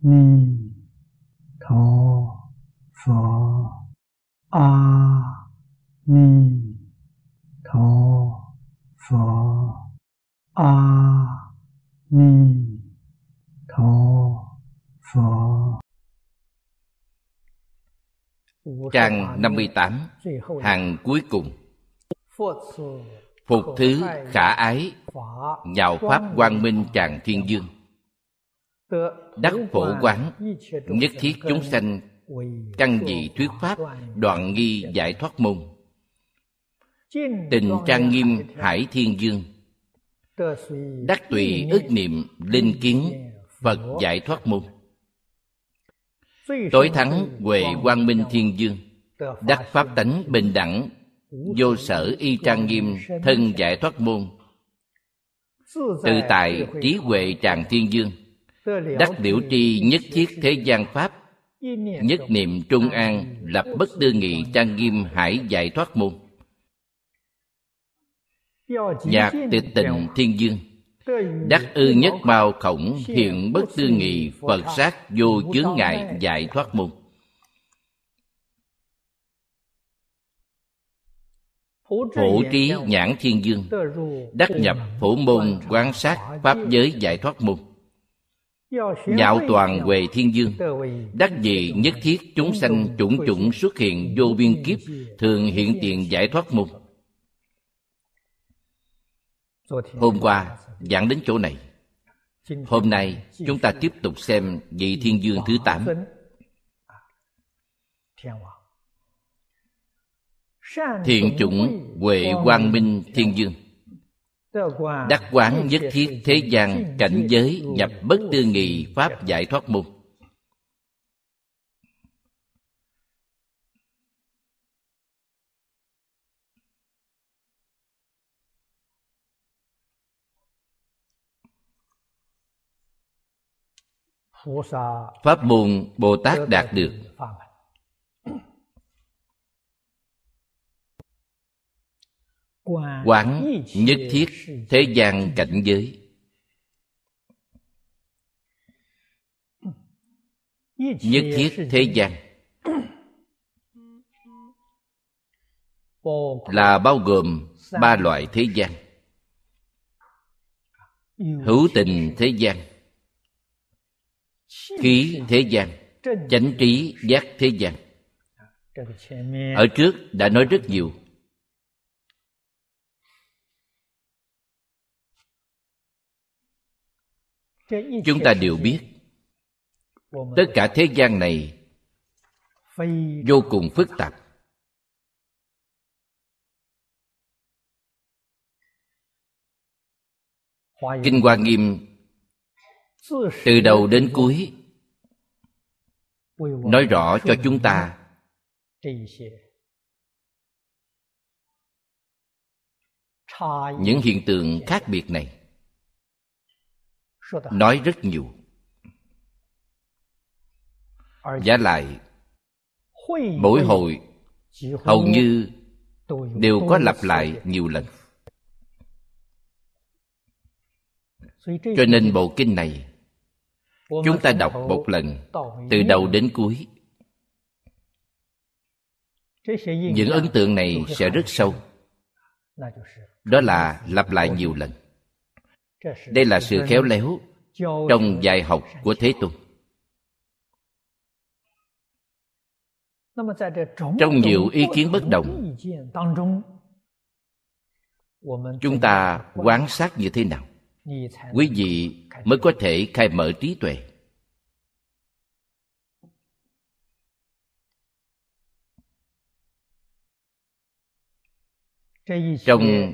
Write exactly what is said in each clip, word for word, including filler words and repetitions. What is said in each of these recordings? Ni Tho Phật A Ni Tho Phật A Ni Tho Phật. Trang năm mươi tám, hàng cuối cùng. Phục thứ khả ái, nhạo pháp quang minh tràng thiên dương, đắc phổ quán, nhất thiết chúng sanh căn dị thuyết pháp, đoạn nghi giải thoát môn, tình trang nghiêm hải thiên dương, đắc tùy ức niệm linh kiến Phật giải thoát môn, tối thắng huệ quang minh thiên dương, đắc pháp tánh bình đẳng vô sở y trang nghiêm thân giải thoát môn, tự tại trí huệ tràng thiên dương, đắc liễu tri nhất thiết thế gian pháp, nhất niệm trung an lập bất tư nghị trang nghiêm hải giải thoát môn, nhạc tịch tịnh thiên dương, đắc ư nhất bao khổng hiện bất tư nghị Phật sát vô chướng ngại giải thoát môn. Phổ trí nhãn thiên dương, đắc nhập phổ môn quán sát pháp giới giải thoát môn. Nhạo toàn huệ thiên dương, đắc dị nhất thiết chúng sanh chủng chủng xuất hiện vô biên kiếp thường hiện tiền giải thoát môn. Hôm qua giảng đến chỗ này. Hôm nay chúng ta tiếp tục xem vị thiên dương thứ tám. Thiện chủng huệ quang minh thiên dương, đắc quán nhất thiết thế gian cảnh giới nhập bất tư nghị pháp giải thoát môn. Pháp môn Bồ Tát đạt được. Quán nhất thiết thế gian cảnh giới, nhất thiết thế gian là bao gồm ba loại thế gian: hữu tình thế gian, khí thế gian, chánh trí giác thế gian. Ở trước đã nói rất nhiều. Chúng ta đều biết tất cả thế gian này vô cùng phức tạp. Kinh Hoa Nghiêm từ đầu đến cuối nói rõ cho chúng ta những hiện tượng khác biệt này, nói rất nhiều. Vả lại mỗi hồi hầu như đều có lặp lại nhiều lần. Cho nên bộ kinh này chúng ta đọc một lần từ đầu đến cuối, những ấn tượng này sẽ rất sâu. Đó là lặp lại nhiều lần. Đây là sự khéo léo trong dạy học của Thế Tôn. Trong nhiều ý kiến bất đồng, chúng ta quán sát như thế nào, quý vị mới có thể khai mở trí tuệ. Trong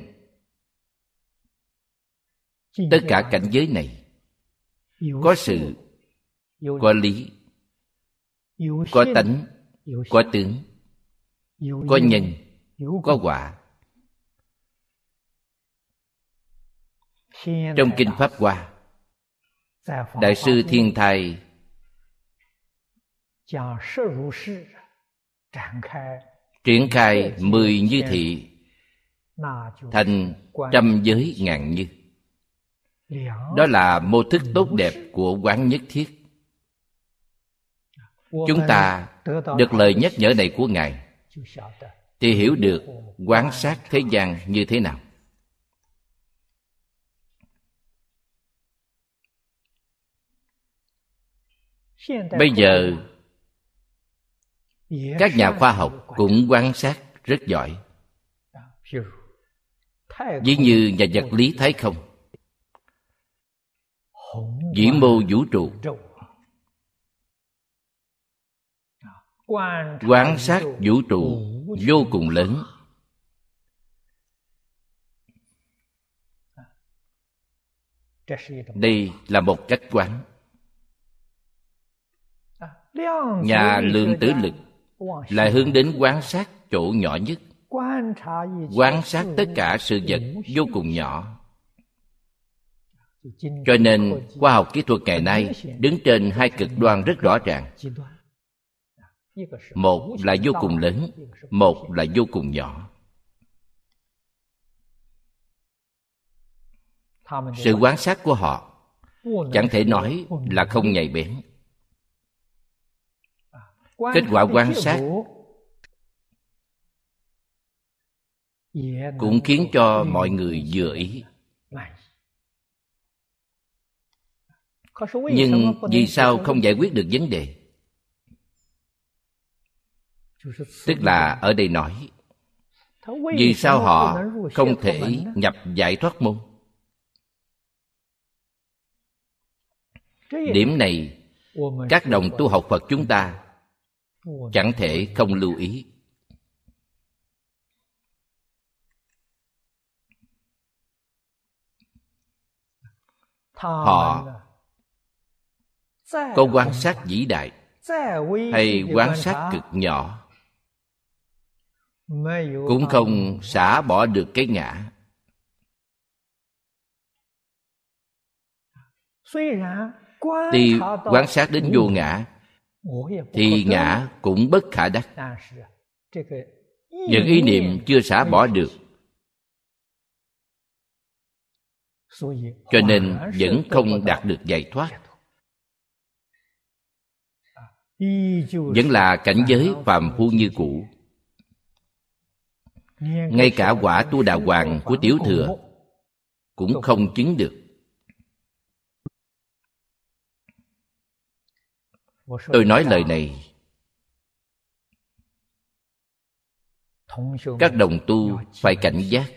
tất cả cảnh giới này có sự, có lý, có tánh, có tướng, có nhân, có quả. Trong Kinh Pháp Hoa, Đại sư Thiên Thai triển khai mười như thị thành trăm giới ngàn như. Đó là mô thức tốt đẹp của quán nhất thiết. chúng ta được lời nhắc nhở này của Ngài thì hiểu được quán sát thế gian như thế nào. Bây giờ các nhà khoa học cũng quan sát rất giỏi. Ví như nhà vật lý Thái Không, vĩ mô vũ trụ, quan sát vũ trụ vô cùng lớn. Đây là một cách quán. Nhà lượng tử lực là hướng đến quan sát chỗ nhỏ nhất, quan sát tất cả sự vật vô cùng nhỏ. Cho nên khoa học kỹ thuật ngày nay đứng trên hai cực đoan rất rõ ràng. Một là vô cùng lớn, một là vô cùng nhỏ. Sự quan sát của họ chẳng thể nói là không nhạy bén. Kết quả quan sát cũng khiến cho mọi người vừa ý. Nhưng vì sao không giải quyết được vấn đề? Tức là ở đây nói, vì sao họ không thể nhập giải thoát môn? Điểm này, các đồng tu học Phật chúng ta chẳng thể không lưu ý. Họ có quan sát vĩ đại hay quan sát cực nhỏ cũng không xả bỏ được cái ngã. Tuy quan sát đến vô ngã thì ngã cũng bất khả đắc. Những ý niệm chưa xả bỏ được, cho nên vẫn không đạt được giải thoát, vẫn là cảnh giới phàm phu như cũ. Ngay cả quả Tu Đà Hoàng của Tiểu Thừa cũng không chứng được. Tôi nói lời này, các đồng tu phải cảnh giác,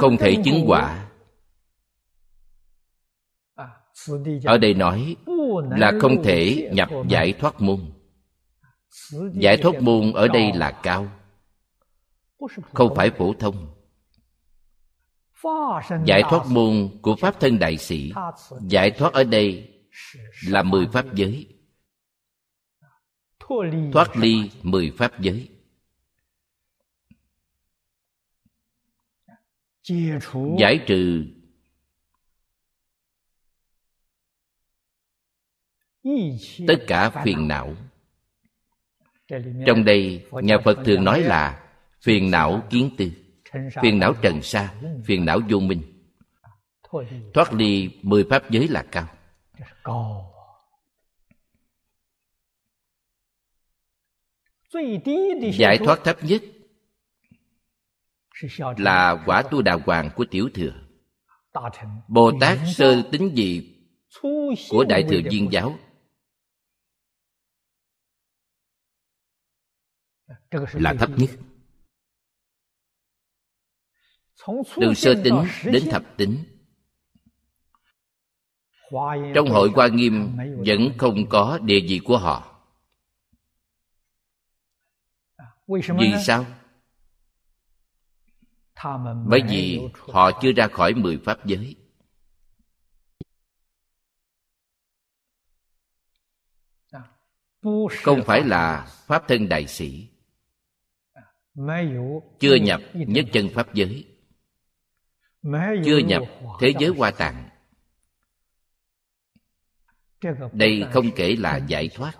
không thể chứng quả. Ở đây nói là không thể nhập giải thoát môn. Giải thoát môn ở đây là cao, không phải phổ thông. Giải thoát môn của Pháp Thân Đại Sĩ, giải thoát ở đây là mười pháp giới, thoát ly mười pháp giới, giải trừ tất cả phiền não. Trong đây nhà Phật thường nói là phiền não kiến tư, phiền não trần sa, phiền não vô minh. Thoát ly mười pháp giới là cao. Giải thoát thấp nhất là quả Tu Đà Hoàng của Tiểu Thừa, Bồ Tát Sơ Tính Vị của Đại Thừa Viên Giáo. Là thấp nhất. Từ sơ tính đến thập tính, trong Hội Hoa Nghiêm vẫn không có địa vị của họ. Vì sao? Bởi vì họ chưa ra khỏi mười pháp giới. Không phải là Pháp Thân Đại Sĩ, chưa nhập nhất chân pháp giới, chưa nhập thế giới Hoa Tạng. Đây không kể là giải thoát.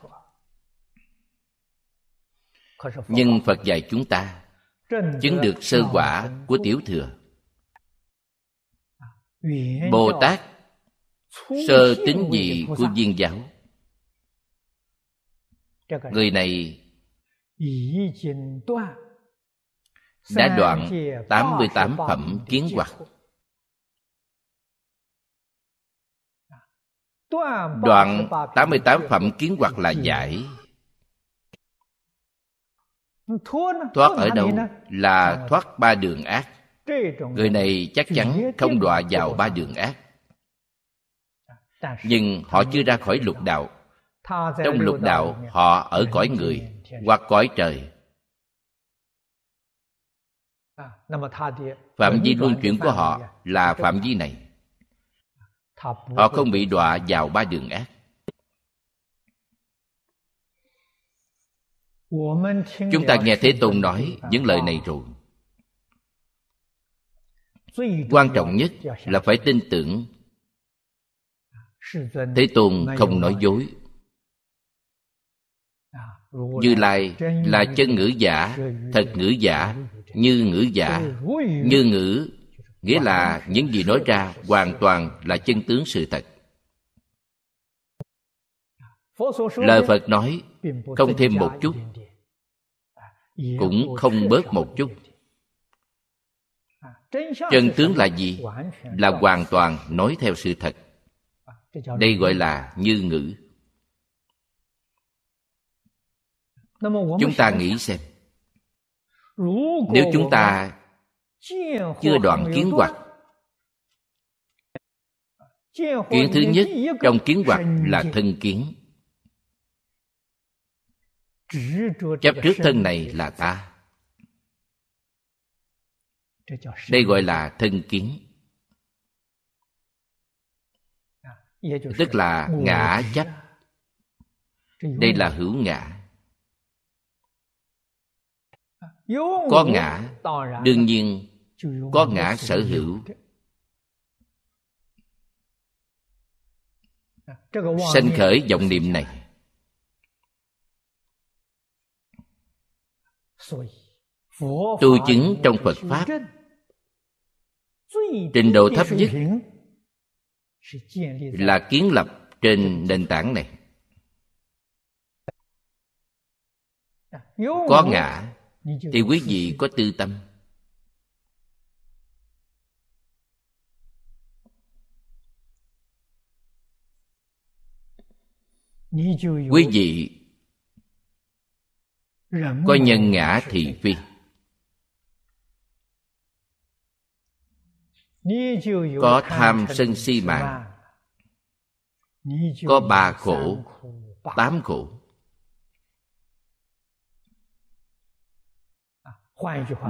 Nhưng Phật dạy chúng ta chứng được sơ quả của Tiểu Thừa. Bồ Tát sơ tín vị của Viên giáo. Người này đã đoạn tám mươi tám phẩm kiến hoạt. Đoạn tám mươi tám phẩm kiến hoạt là giải. Thoát ở đâu? Là thoát ba đường ác. Người này chắc chắn không đọa vào ba đường ác. Nhưng họ chưa ra khỏi lục đạo. Trong lục đạo họ ở cõi người hoặc cõi trời. Phạm vi luân chuyển của họ là phạm vi này. Họ không bị đọa vào ba đường ác. Chúng ta nghe Thế Tôn nói những lời này rồi. Quan trọng nhất là phải tin tưởng Thế Tôn không nói dối. Như Lai là chân ngữ giả, thật ngữ giả, như ngữ giả. Như ngữ nghĩa là những gì nói ra hoàn toàn là chân tướng sự thật. Lời Phật nói không thêm một chút, cũng không bớt một chút. Chân tướng là gì? Là hoàn toàn nói theo sự thật. Đây gọi là như ngữ. Chúng ta nghĩ xem, nếu chúng ta chưa đoạn kiến hoạt, kiến thứ nhất trong kiến hoạt là thân kiến. Chấp trước thân này là ta. Đây gọi là thân kiến. Tức là ngã chấp. Đây là hữu ngã. Có ngã, đương nhiên có ngã sở hữu. Sanh khởi vọng niệm này. Tu chứng trong Phật Pháp, trình độ thấp nhất là kiến lập trên nền tảng này. Có ngã thì quý vị có tư tâm. Quý vị có nhân ngã thị phi. Có tham sân si mạng. Có ba khổ, tám khổ.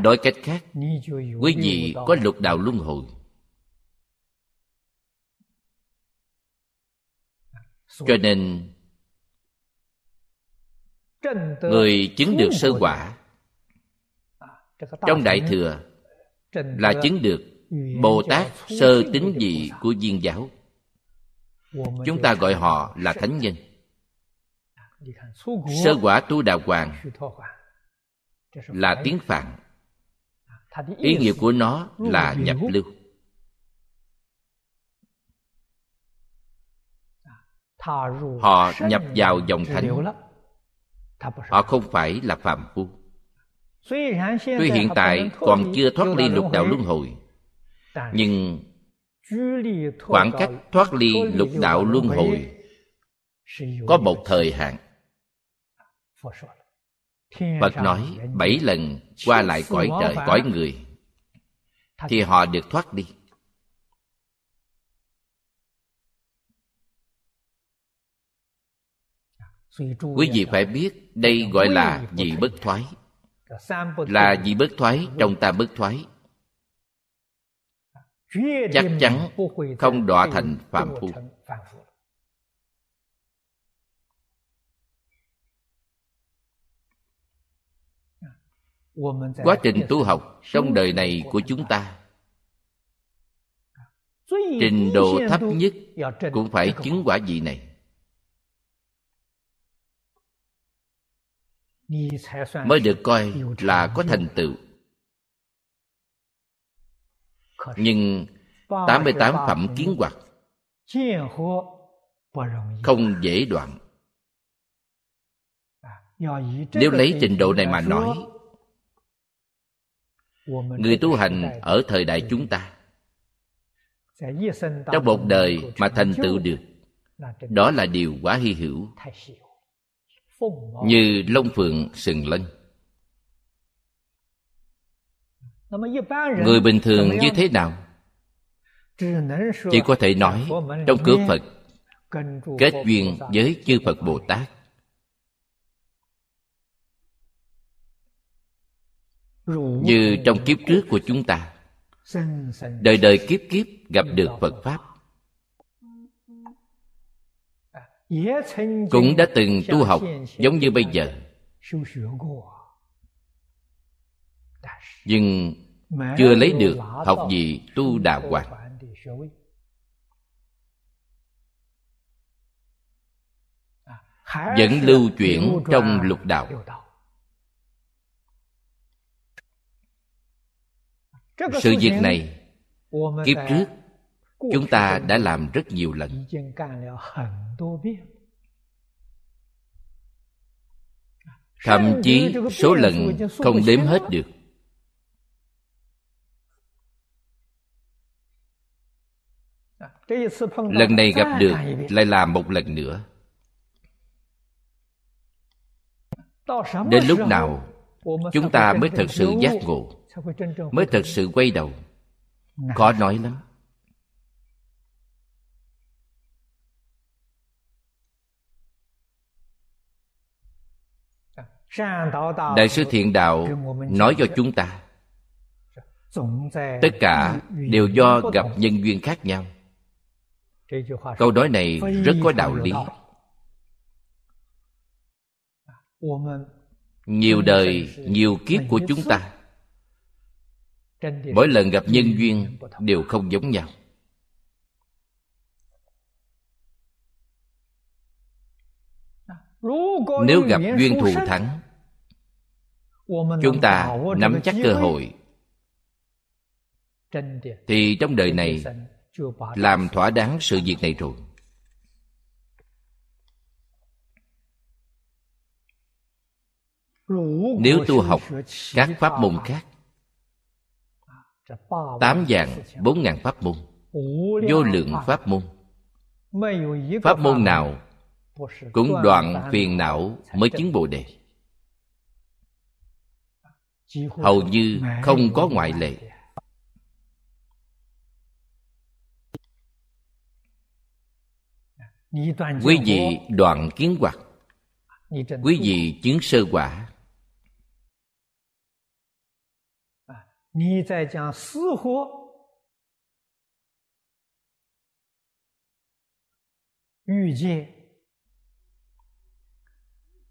Nói cách khác, quý vị có lục đạo luân hồi. Cho nên người chứng được sơ quả trong Đại Thừa là chứng được Bồ Tát sơ tín vị của Viên giáo. Chúng ta gọi họ là thánh nhân. Sơ quả Tu Đà Hoàng là tiếng Phạn. Ý nghĩa của nó là nhập lưu. Họ nhập vào dòng thánh. Họ không phải là phàm phu. Tuy hiện tại còn chưa thoát ly lục đạo luân hồi, nhưng khoảng cách thoát ly lục đạo luân hồi có một thời hạn. Phật nói bảy lần qua lại cõi trời cõi người thì họ được thoát đi. Quý vị phải biết đây gọi là vị bất thoái. Là vị bất thoái trong ta bất thoái. Chắc chắn không đọa thành phạm phu. Quá trình tu học trong đời này của chúng ta, trình độ thấp nhất cũng phải chứng quả vị này mới được coi là có thành tựu. Nhưng tám mươi tám phẩm kiến hoạt không dễ đoạn. Nếu lấy trình độ này mà nói, người tu hành ở thời đại chúng ta trong một đời mà thành tựu được, đó là điều quá hy hữu, như lông phượng sừng lân. Người bình thường như thế nào? Chỉ có thể nói trong cửa Phật kết duyên với chư Phật Bồ Tát. Như trong kiếp trước của chúng ta, đời đời kiếp kiếp gặp được Phật Pháp, cũng đã từng tu học giống như bây giờ, nhưng chưa lấy được học vị Tu Đà Hoàng. Vẫn lưu chuyển trong lục đạo. Sự việc này, kiếp trước chúng ta đã làm rất nhiều lần. Thậm chí số lần không đếm hết được. Lần này gặp được lại làm một lần nữa. Đến lúc nào chúng ta mới thật sự giác ngộ, mới thật sự quay đầu? Khó nói lắm. Đại sư Thiện Đạo nói cho chúng ta, tất cả đều do gặp nhân duyên khác nhau. Câu nói này rất có đạo lý. Nhiều đời, nhiều kiếp của chúng ta, mỗi lần gặp nhân duyên đều không giống nhau. Nếu gặp duyên thù thắng, chúng ta nắm chắc cơ hội, thì trong đời này làm thỏa đáng sự việc này rồi. Nếu tu học các pháp môn khác, tám vạn bốn ngàn pháp môn, vô lượng pháp môn, pháp môn nào cũng đoạn phiền não mới chứng Bồ Đề, hầu như không có ngoại lệ. Quý vị đoạn kiến hoặc, quý vị chứng sơ quả,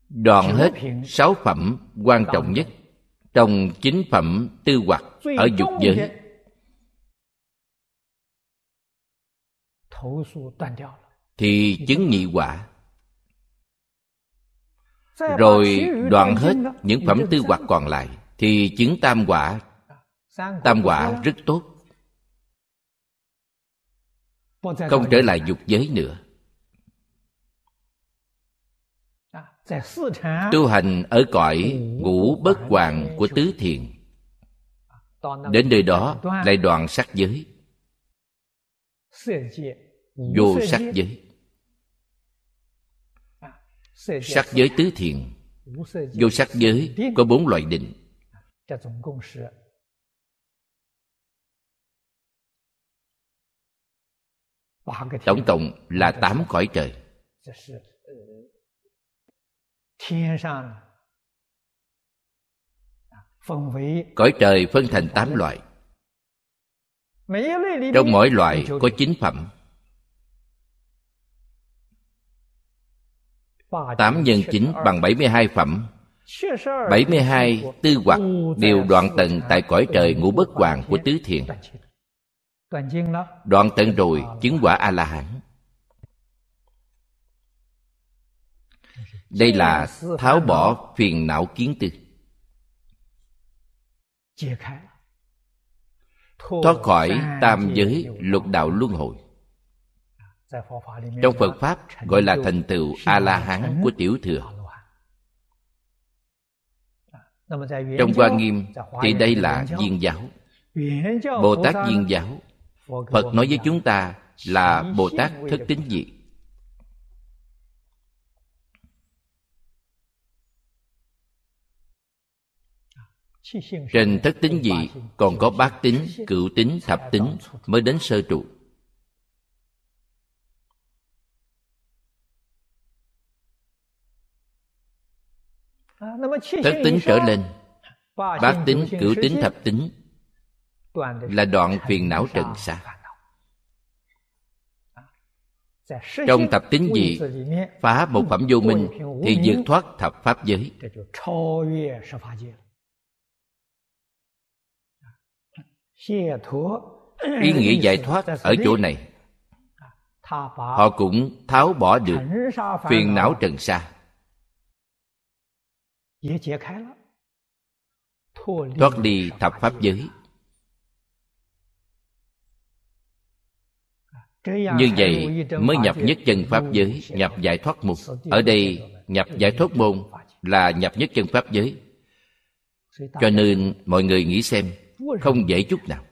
đoạn hết sáu phẩm quan trọng nhất trong chín phẩm tư hoặc ở dục giới, thì chứng nhị quả. Rồi đoạn hết những phẩm tư hoặc còn lại, thì chứng tam quả. Tam quả rất tốt, không trở lại dục giới nữa. Tu hành ở cõi ngũ bất hoàng của tứ thiền, đến nơi đó lại đoạn sắc giới, vô sắc giới. Sắc giới tứ thiền, vô sắc giới có bốn loại định. Tổng cộng là tám cõi trời. Cõi trời phân thành tám loại, trong mỗi loại có chín phẩm. Tám nhân chín bằng bảy mươi hai phẩm. Bảy mươi hai tư hoặc đều đoạn tận tại cõi trời ngũ bất hoàng của tứ thiền. Đoạn tận rồi chứng quả A La Hán. Đây là tháo bỏ phiền não kiến tư, thoát khỏi tam giới lục đạo luân hồi. Trong Phật Pháp gọi là thành tựu A-la-hán của Tiểu Thừa. Trong Hoa Nghiêm thì đây là viên giáo. Bồ Tát viên giáo, Phật nói với chúng ta là Bồ Tát thất tín diệt. Trên thất tín diệt còn có bát tín, cửu tín, thập tín, mới đến sơ trụ. Thất tính trở lên, bát tính, cửu tính, thập tính là đoạn phiền não trần xa. Trong thập tính dị phá một phẩm vô minh thì vượt thoát thập pháp giới. Ý nghĩa giải thoát ở chỗ này, họ cũng tháo bỏ được phiền não trần xa, thoát đi thập pháp giới. Như vậy mới nhập nhất chân pháp giới, nhập giải thoát môn. Ở đây nhập giải thoát môn là nhập nhất chân pháp giới. Cho nên mọi người nghĩ xem, không dễ chút nào.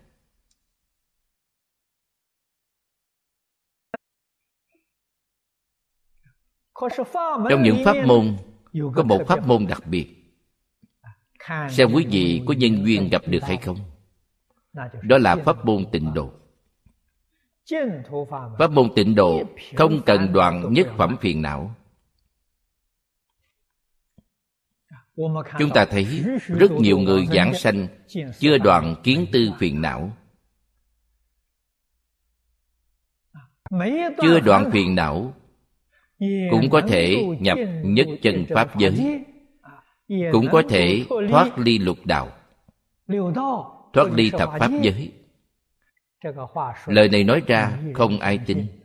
Trong những pháp môn có một pháp môn đặc biệt, xem quý vị có nhân duyên gặp được hay không. Đó là pháp môn tịnh độ. Pháp môn tịnh độ không cần đoạn nhất phẩm phiền não. Chúng ta thấy rất nhiều người giảng sanh chưa đoạn kiến tư phiền não. Chưa đoạn phiền não cũng có thể nhập nhất chân pháp giới, cũng có thể thoát ly lục đạo, thoát ly thập pháp giới. Lời này nói ra không ai tin.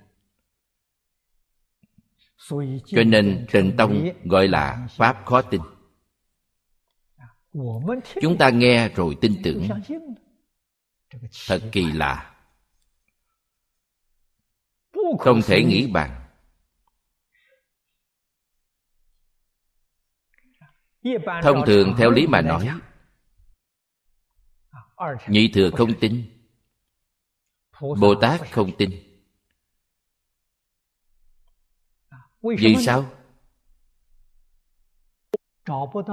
Cho nên Tịnh Tông gọi là pháp khó tin. Chúng ta nghe rồi tin tưởng, thật kỳ lạ, không thể nghĩ bàn. Thông thường theo lý mà nói, nhị thừa không tin, Bồ Tát không tin. Vì sao?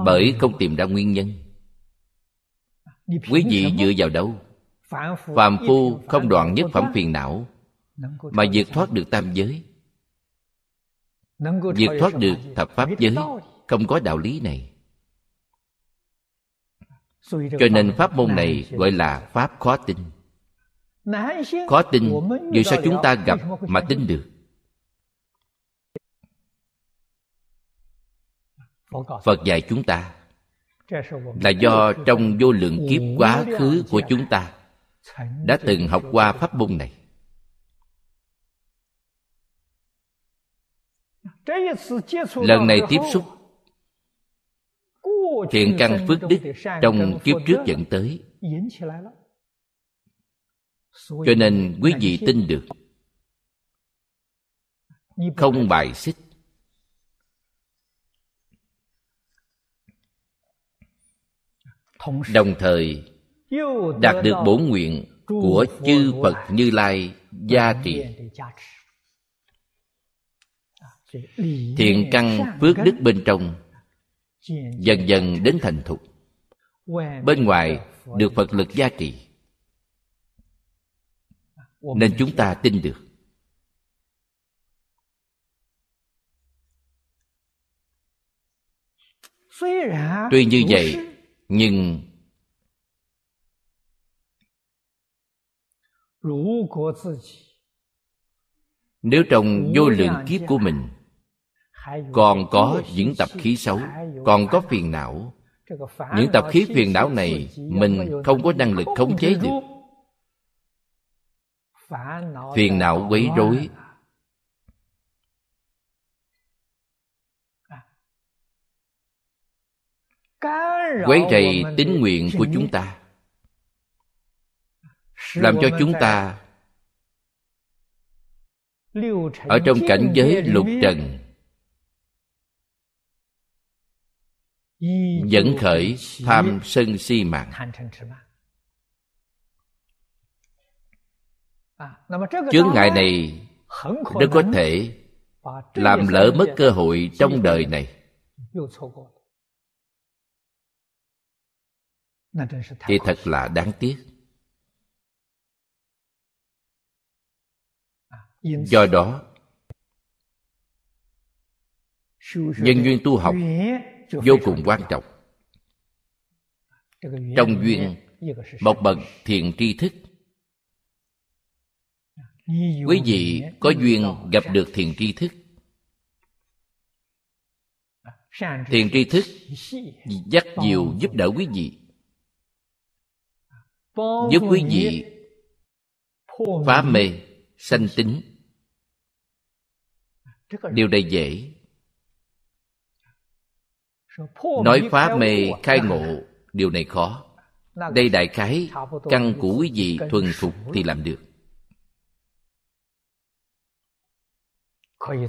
Bởi không tìm ra nguyên nhân. Quý vị dựa vào đâu? Phàm phu không đoạn nhất phẩm phiền não mà vượt thoát được tam giới, vượt thoát được thập pháp giới, không có đạo lý này. Cho nên pháp môn này gọi là pháp khó tin. Khó tin, vì sao chúng ta gặp mà tin được? Phật dạy chúng ta là do trong vô lượng kiếp quá khứ của chúng ta đã từng học qua pháp môn này. Lần này tiếp xúc, thiện căn phước đức trong kiếp trước dẫn tới, cho nên quý vị tin được, không bài xích. Đồng thời đạt được bổn nguyện của chư Phật Như Lai gia trì. Thiện căn phước đức bên trong dần dần đến thành thục, bên ngoài được Phật lực gia trì, nên chúng ta tin được. Tuy như vậy, nhưng nếu trong vô lượng kiếp của mình còn có những tập khí xấu, còn có phiền não, những tập khí phiền não này mình không có năng lực khống chế được, phiền não quấy rối, quấy rầy tín nguyện của chúng ta, làm cho chúng ta Ở trong cảnh giới lục trần dẫn khởi tham sân si mạng. Chướng ngại này rất có thể làm lỡ mất cơ hội trong đời này. Thì thật là đáng tiếc. Do đó, nhân duyên tu học vô cùng quan trọng. Trong duyên, một bậc thiện tri thức. Quý vị có duyên gặp được thiện tri thức. Thiện tri thức dắt dìu giúp đỡ quý vị, giúp quý vị phá mê sanh tính. Điều này dễ. Nói phá mê khai ngộ, điều này khó. Đây đại khái căn của quý vị thuần thục thì làm được.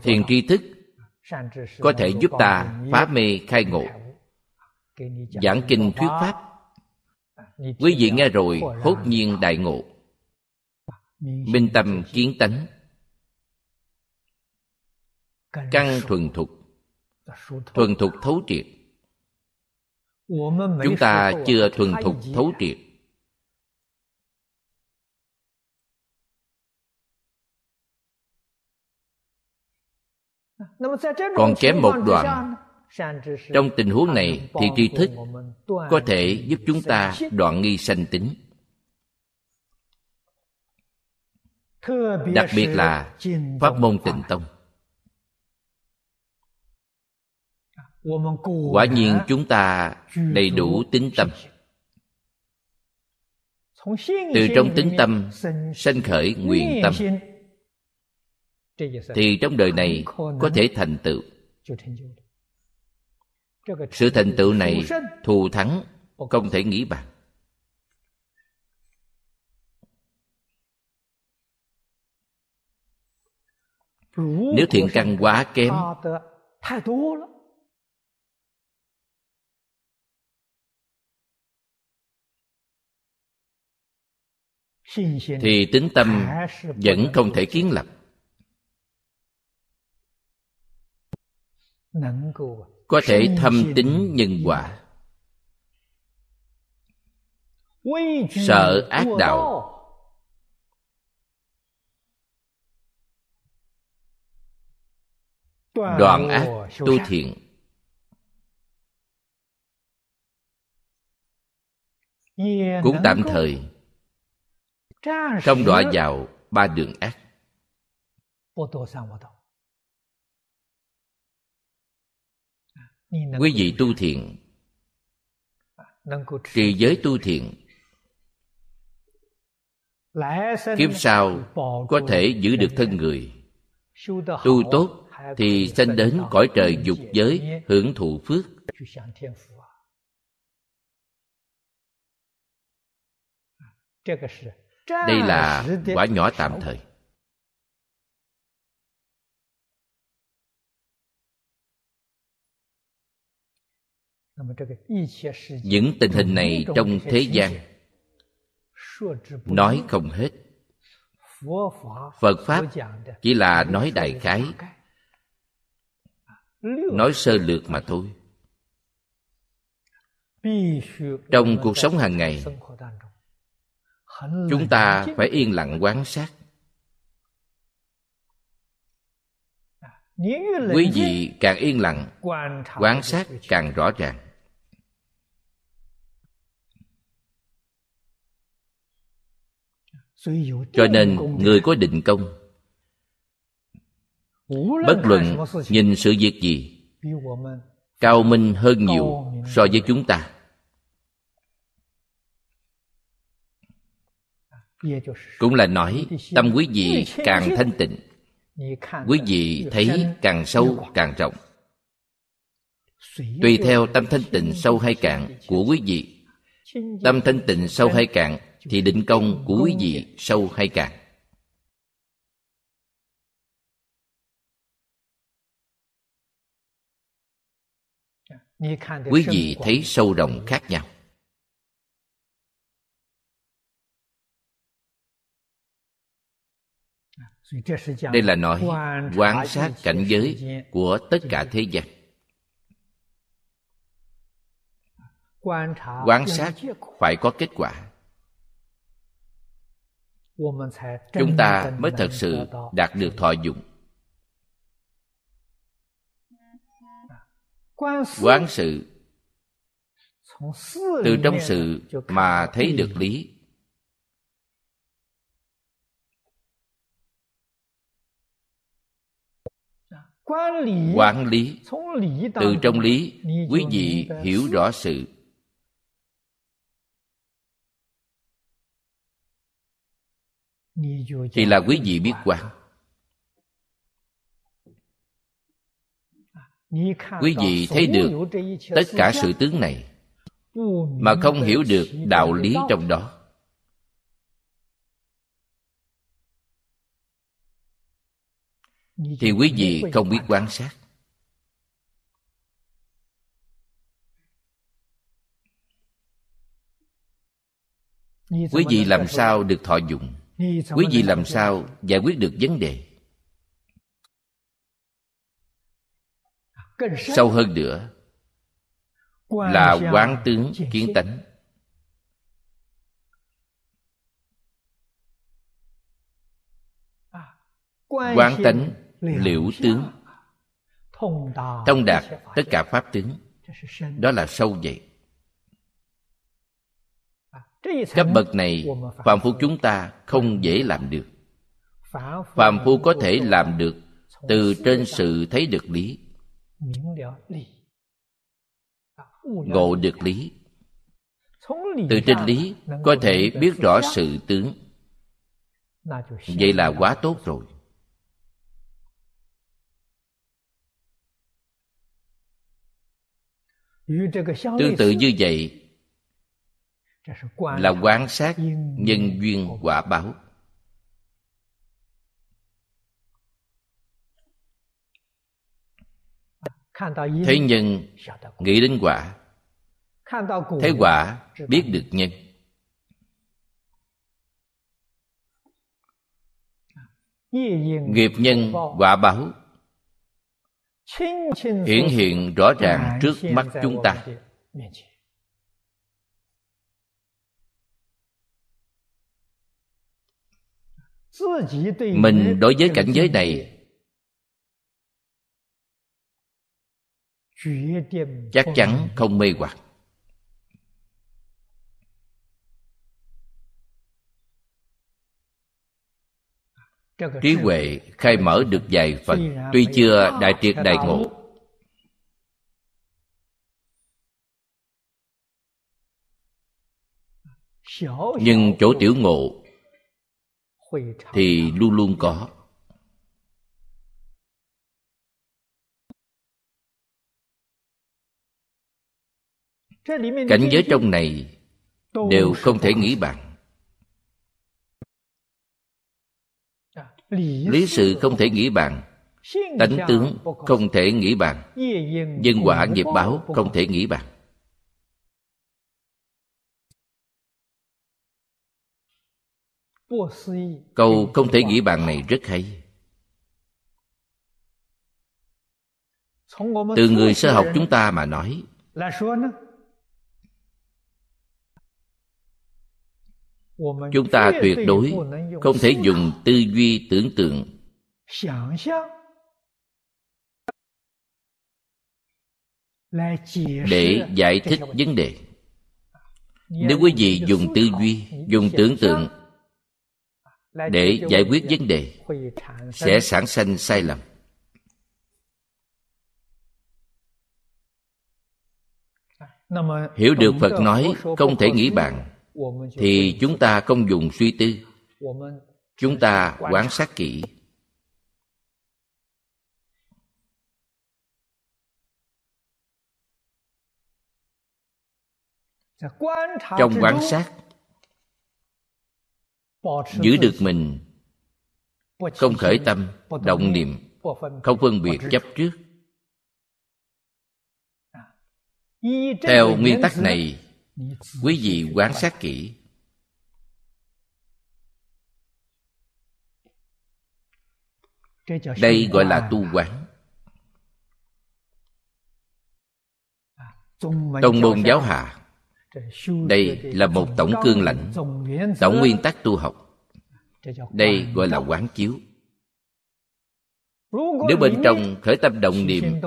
Thiền tri thức có thể giúp ta phá mê khai ngộ. Giảng kinh thuyết pháp, quý vị nghe rồi hốt nhiên đại ngộ, minh tâm kiến tánh, căn thuần thục, thuần thục thấu triệt. Chúng ta chưa thuần thục thấu triệt. Còn kém một đoạn. Trong tình huống này thì tri thức có thể giúp chúng ta đoạn nghi sanh tính. Đặc biệt là pháp môn Tịnh Tông. Quả nhiên chúng ta đầy đủ tín tâm. Từ trong tín tâm sanh khởi nguyện tâm, thì trong đời này có thể thành tựu. Sự thành tựu này thù thắng không thể nghĩ bàn. Nếu thiện căn quá kém, thì tín tâm vẫn không thể kiến lập. Có thể thâm tín nhân quả, sợ ác đạo, đoạn ác tu thiện. Cũng tạm thời không đọa vào ba đường ác. Quý vị tu thiện, trì giới tu thiện, kiếp sau có thể giữ được thân người. Tu tốt thì sanh đến cõi trời dục giới hưởng thụ phước. Đây là quả nhỏ tạm thời. Những tình hình này trong thế gian nói không hết. Phật Pháp chỉ là nói đại khái, nói sơ lược mà thôi. Trong cuộc sống hàng ngày, chúng ta phải yên lặng quan sát. Quý vị càng yên lặng quan sát càng rõ ràng. Cho nên người có định công, bất luận nhìn sự việc gì, cao minh hơn nhiều so với chúng ta. Cũng là nói tâm quý vị càng thanh tịnh, quý vị thấy càng sâu càng rộng. Tùy theo tâm thanh tịnh sâu hay cạn của quý vị, tâm thanh tịnh sâu hay cạn thì định công của quý vị sâu hay cạn. Quý vị thấy sâu rộng khác nhau. Đây là nói quan sát cảnh giới của tất cả thế gian. Quan sát phải có kết quả, chúng ta mới thật sự đạt được thọ dụng. Quán sự, từ trong sự mà thấy được lý. Quản lý, từ trong lý, quý vị hiểu rõ sự. Thì là quý vị biết quan. Quý vị thấy được tất cả sự tướng này mà không hiểu được đạo lý trong đó. Thì quý vị không biết quan sát. Quý vị làm sao được thọ dụng? Quý vị làm sao giải quyết được vấn đề? Sâu hơn nữa là quán tướng kiến tánh. Quán tánh liễu tướng, thông đạt tất cả pháp tướng. Đó là sâu vậy. Cấp bậc này phàm phu chúng ta không dễ làm được. Phàm phu có thể làm được từ trên sự thấy được lý, ngộ được lý. Từ trên lý có thể biết rõ sự tướng. Vậy là quá tốt rồi. Tương tự như vậy là quan sát nhân duyên quả báo. Thấy nhân, nghĩ đến quả. Thấy quả, biết được nhân. Nghiệp nhân, quả báo hiển hiện rõ ràng trước mắt chúng ta. Mình đối với cảnh giới này chắc chắn không mê hoặc. Trí huệ khai mở được vài phần, tuy chưa đại triệt đại ngộ. Nhưng chỗ tiểu ngộ thì luôn luôn có. Cảnh giới trong này đều không thể nghĩ bàn. Lý sự không thể nghĩ bàn, tánh tướng không thể nghĩ bàn, nhân quả nghiệp báo không thể nghĩ bàn. Câu không thể nghĩ bàn này rất hay. Từ người sơ học chúng ta mà nói, chúng ta tuyệt đối không thể dùng tư duy tưởng tượng để giải thích vấn đề. Nếu quý vị dùng tư duy, dùng tưởng tượng để giải quyết vấn đề, sẽ sản sinh sai lầm. Hiểu được Phật nói không thể nghĩ bàn, thì chúng ta không dùng suy tư, chúng ta quan sát kỹ. Trong quan sát, giữ được mình, không khởi tâm, động niệm, không phân biệt chấp trước, Theo nguyên tắc này, quý vị quan sát kỹ, đây gọi là tu quán. Tông môn giáo hạ, đây là một tổng cương lãnh, tổng nguyên tắc tu học, đây gọi là quán chiếu. Nếu bên trong khởi tâm động niệm,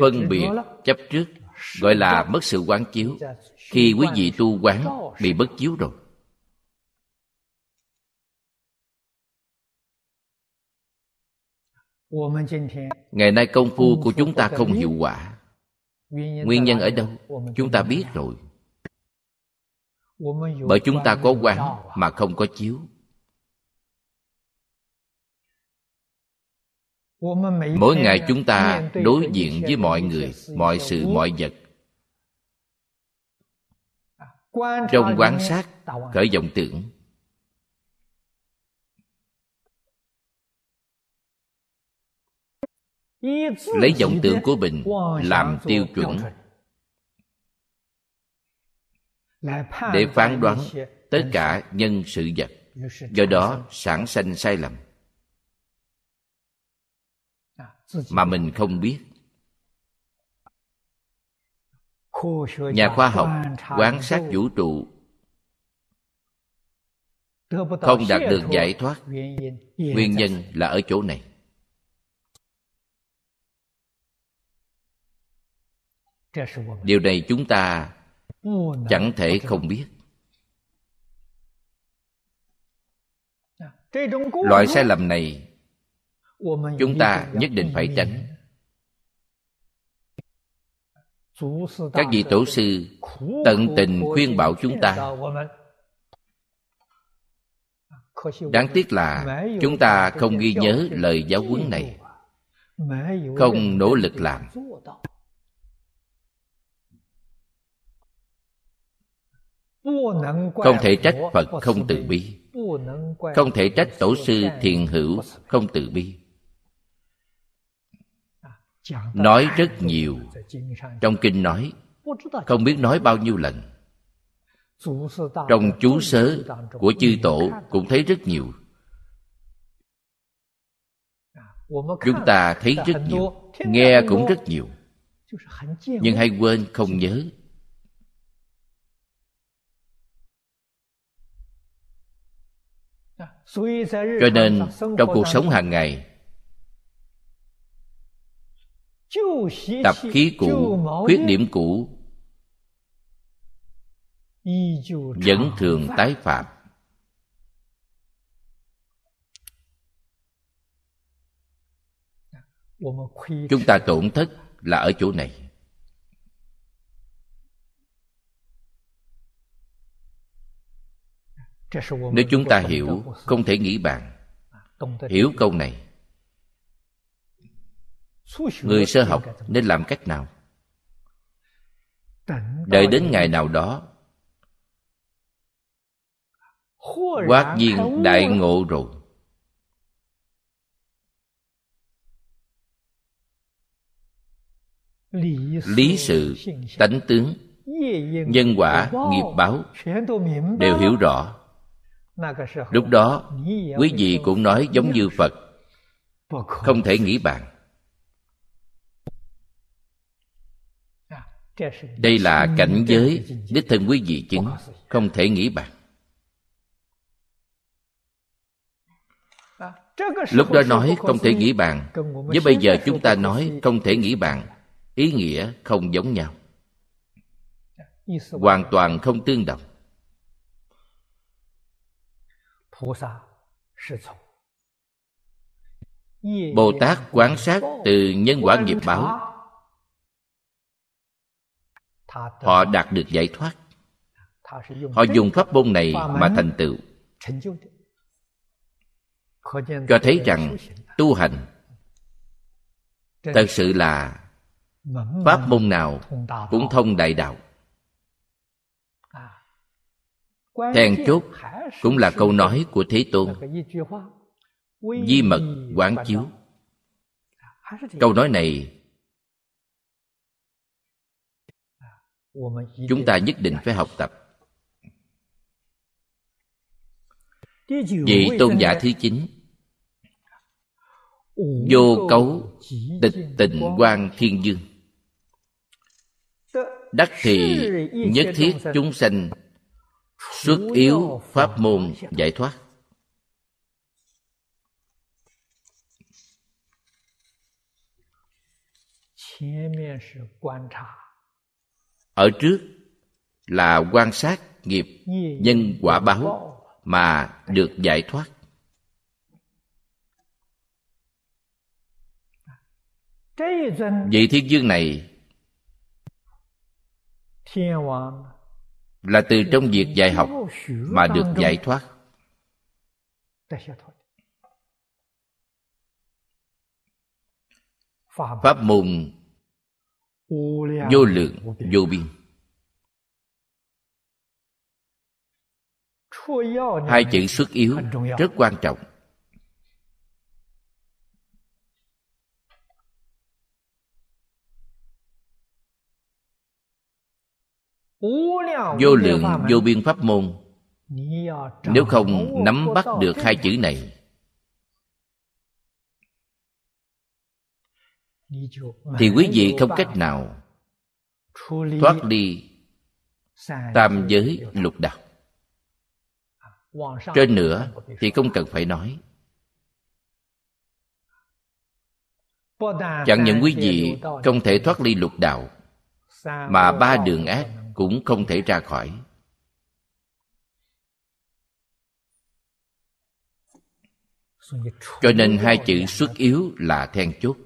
phân biệt, chấp trước, gọi là mất sự quán chiếu. Khi quý vị tu quán bị mất chiếu rồi. Ngày nay công phu của chúng ta không hiệu quả, nguyên nhân ở đâu chúng ta biết rồi. Bởi chúng ta có quán mà không có chiếu. Mỗi ngày chúng ta đối diện với mọi người, mọi sự, mọi vật. Trong quan sát khởi vọng tưởng, lấy vọng tưởng của mình làm tiêu chuẩn để phán đoán tất cả nhân sự vật, do đó sản sanh sai lầm mà mình không biết. Nhà khoa học quan sát vũ trụ không đạt được giải thoát, nguyên nhân là ở chỗ này. Điều này chúng ta chẳng thể không biết. Loại sai lầm này chúng ta nhất định phải tránh. Các vị tổ sư tận tình khuyên bảo chúng ta. Đáng tiếc là chúng ta không ghi nhớ lời giáo huấn này, không nỗ lực làm. Không thể trách Phật không từ bi, không thể trách tổ sư Thiền Hữu không từ bi. Nói rất nhiều, trong kinh nói không biết nói bao nhiêu lần. Trong chú sớ của chư tổ cũng thấy rất nhiều. Chúng ta thấy rất nhiều, nghe cũng rất nhiều, nhưng hay quên, không nhớ. Cho nên trong cuộc sống hàng ngày, tập khí cũ, khuyết điểm cũ vẫn thường tái phạm. Chúng ta tổn thất là ở chỗ này. Nếu chúng ta hiểu, không thể nghĩ bàn. Hiểu câu này, người sơ học nên làm cách nào? Đợi đến ngày nào đó hoát nhiên đại ngộ rồi, lý sự, tánh tướng, nhân quả, nghiệp báo đều hiểu rõ. Lúc đó, quý vị cũng nói giống như Phật, không thể nghĩ bàn. Đây là cảnh giới đích thân quý vị chứng, không thể nghĩ bàn. Lúc đó nói không thể nghĩ bàn, với bây giờ chúng ta nói không thể nghĩ bàn, ý nghĩa không giống nhau, hoàn toàn không tương đồng. Bồ Tát quán sát từ nhân quả nghiệp báo, họ đạt được giải thoát. Họ dùng pháp môn này mà thành tựu. Cho thấy rằng tu hành thật sự là pháp môn nào cũng thông đại đạo. Then chốt cũng là câu nói của Thế Tôn, di mật quán chiếu. Câu nói này chúng ta nhất định phải học tập. Vị tôn giả thứ chín, vô cấu tịch tịnh quang thiên dương. Đắc thì nhất thiết chúng sanh xuất yếu pháp môn giải thoát. Ở trước là quan sát nghiệp nhân quả báo mà được giải thoát. Vị thiên dương này là từ trong việc dạy học mà được giải thoát. Pháp môn vô lượng vô biên. Hai chữ xuất yếu rất quan trọng. Vô lượng vô biên pháp môn, nếu không nắm bắt được hai chữ này, thì quý vị không cách nào thoát đi tam giới lục đạo. Trên nữa thì không cần phải nói. Chẳng những quý vị không thể thoát ly lục đạo, mà ba đường ác cũng không thể ra khỏi. Cho nên hai chữ xuất yếu là then chốt.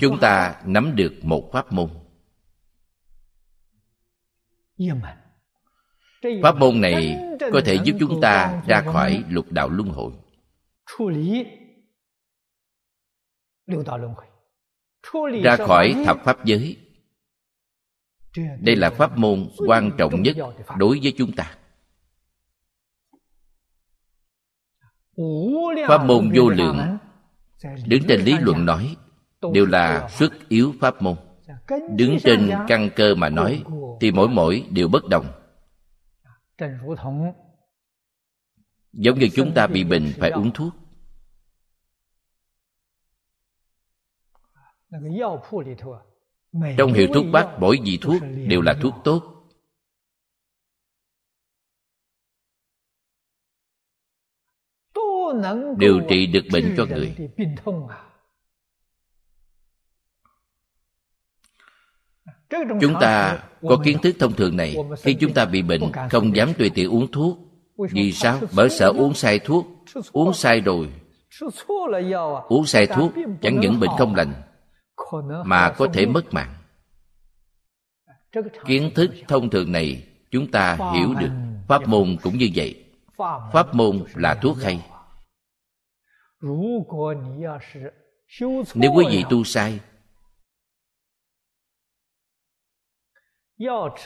Chúng ta nắm được một pháp môn. Pháp môn này có thể giúp chúng ta ra khỏi lục đạo luân hồi. Ra khỏi thập pháp giới. Đây là pháp môn quan trọng nhất đối với chúng ta. Pháp môn vô lượng, đứng trên lý luận nói, đều là xuất yếu pháp môn. Đứng trên căn cơ mà nói, thì mỗi mỗi đều bất đồng. Giống như chúng ta bị bệnh phải uống thuốc, trong hiệu thuốc bắc mỗi vị thuốc đều là thuốc tốt. Điều trị được bệnh cho người. Chúng ta có kiến thức thông thường này, khi chúng ta bị bệnh không dám tùy tiện uống thuốc. Vì sao? Bởi sợ uống sai thuốc. Uống sai rồi, uống sai thuốc chẳng những bệnh không lành, mà có thể mất mạng. Kiến thức thông thường này chúng ta hiểu được. Pháp môn cũng như vậy. Pháp môn là thuốc hay. Nếu quý vị tu sai,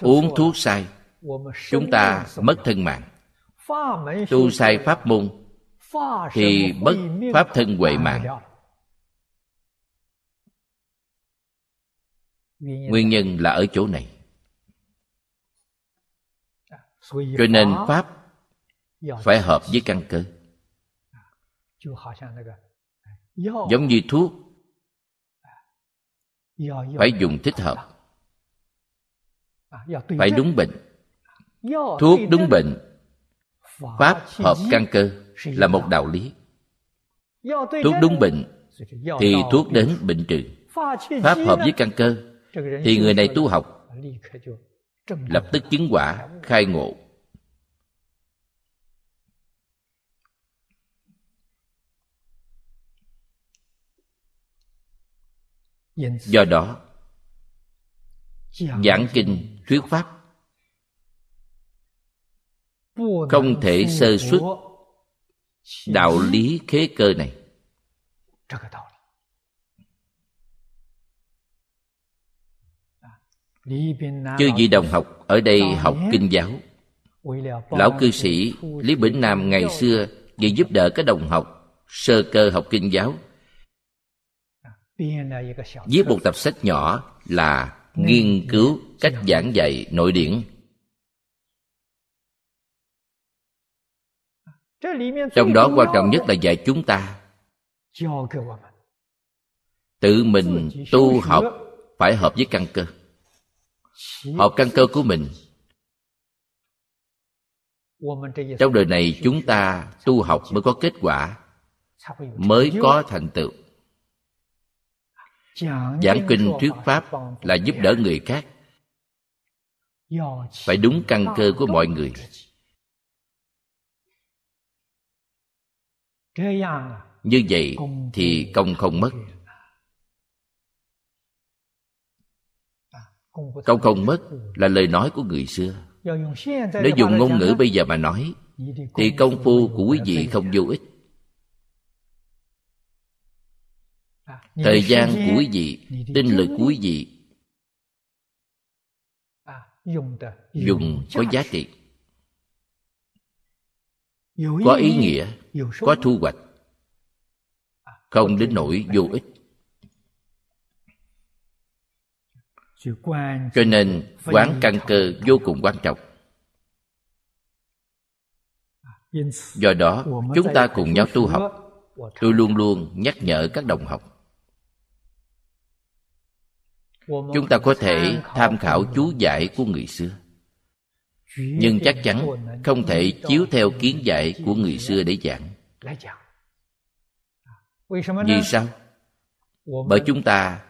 uống thuốc sai, chúng ta mất thân mạng. Tu sai pháp môn thì mất pháp thân huệ mạng. Nguyên nhân là ở chỗ này. Cho nên pháp phải hợp với căn cơ. Giống như thuốc, phải dùng thích hợp, phải đúng bệnh. Thuốc đúng bệnh, pháp hợp căn cơ là một đạo lý. Thuốc đúng bệnh thì thuốc đến bệnh trừ. Pháp hợp với căn cơ thì người này tu học lập tức chứng quả khai ngộ. Do đó giảng kinh thuyết pháp không thể sơ suất đạo lý khế cơ này. Chư vị đồng học ở đây học kinh giáo, lão cư sĩ Lý Bỉnh Nam ngày xưa và giúp đỡ các đồng học sơ cơ học Kinh giáo. Viết một tập sách nhỏ là nghiên cứu cách giảng dạy nội điển. Trong đó quan trọng nhất là dạy chúng ta tự mình tu học phải hợp với căn cơ. Hợp căn cơ của mình. Trong đời này chúng ta tu học mới có kết quả, mới có thành tựu. Giảng kinh thuyết pháp là giúp đỡ người khác, phải đúng căn cơ của mọi người. Như vậy thì công không mất. Công không mất là lời nói của người xưa. Nếu dùng ngôn ngữ bây giờ mà nói thì công phu của quý vị không vô ích. Thời gian của quý vị, tinh lực của quý vị dùng có giá trị, có ý nghĩa, có thu hoạch, không đến nỗi vô ích. Cho nên quán căn cơ vô cùng quan trọng. Do đó chúng ta cùng nhau tu học. Tôi luôn luôn nhắc nhở các đồng học, chúng ta có thể tham khảo chú giải của người xưa, nhưng chắc chắn không thể chiếu theo kiến giải của người xưa để giảng. Vì sao? Bởi chúng ta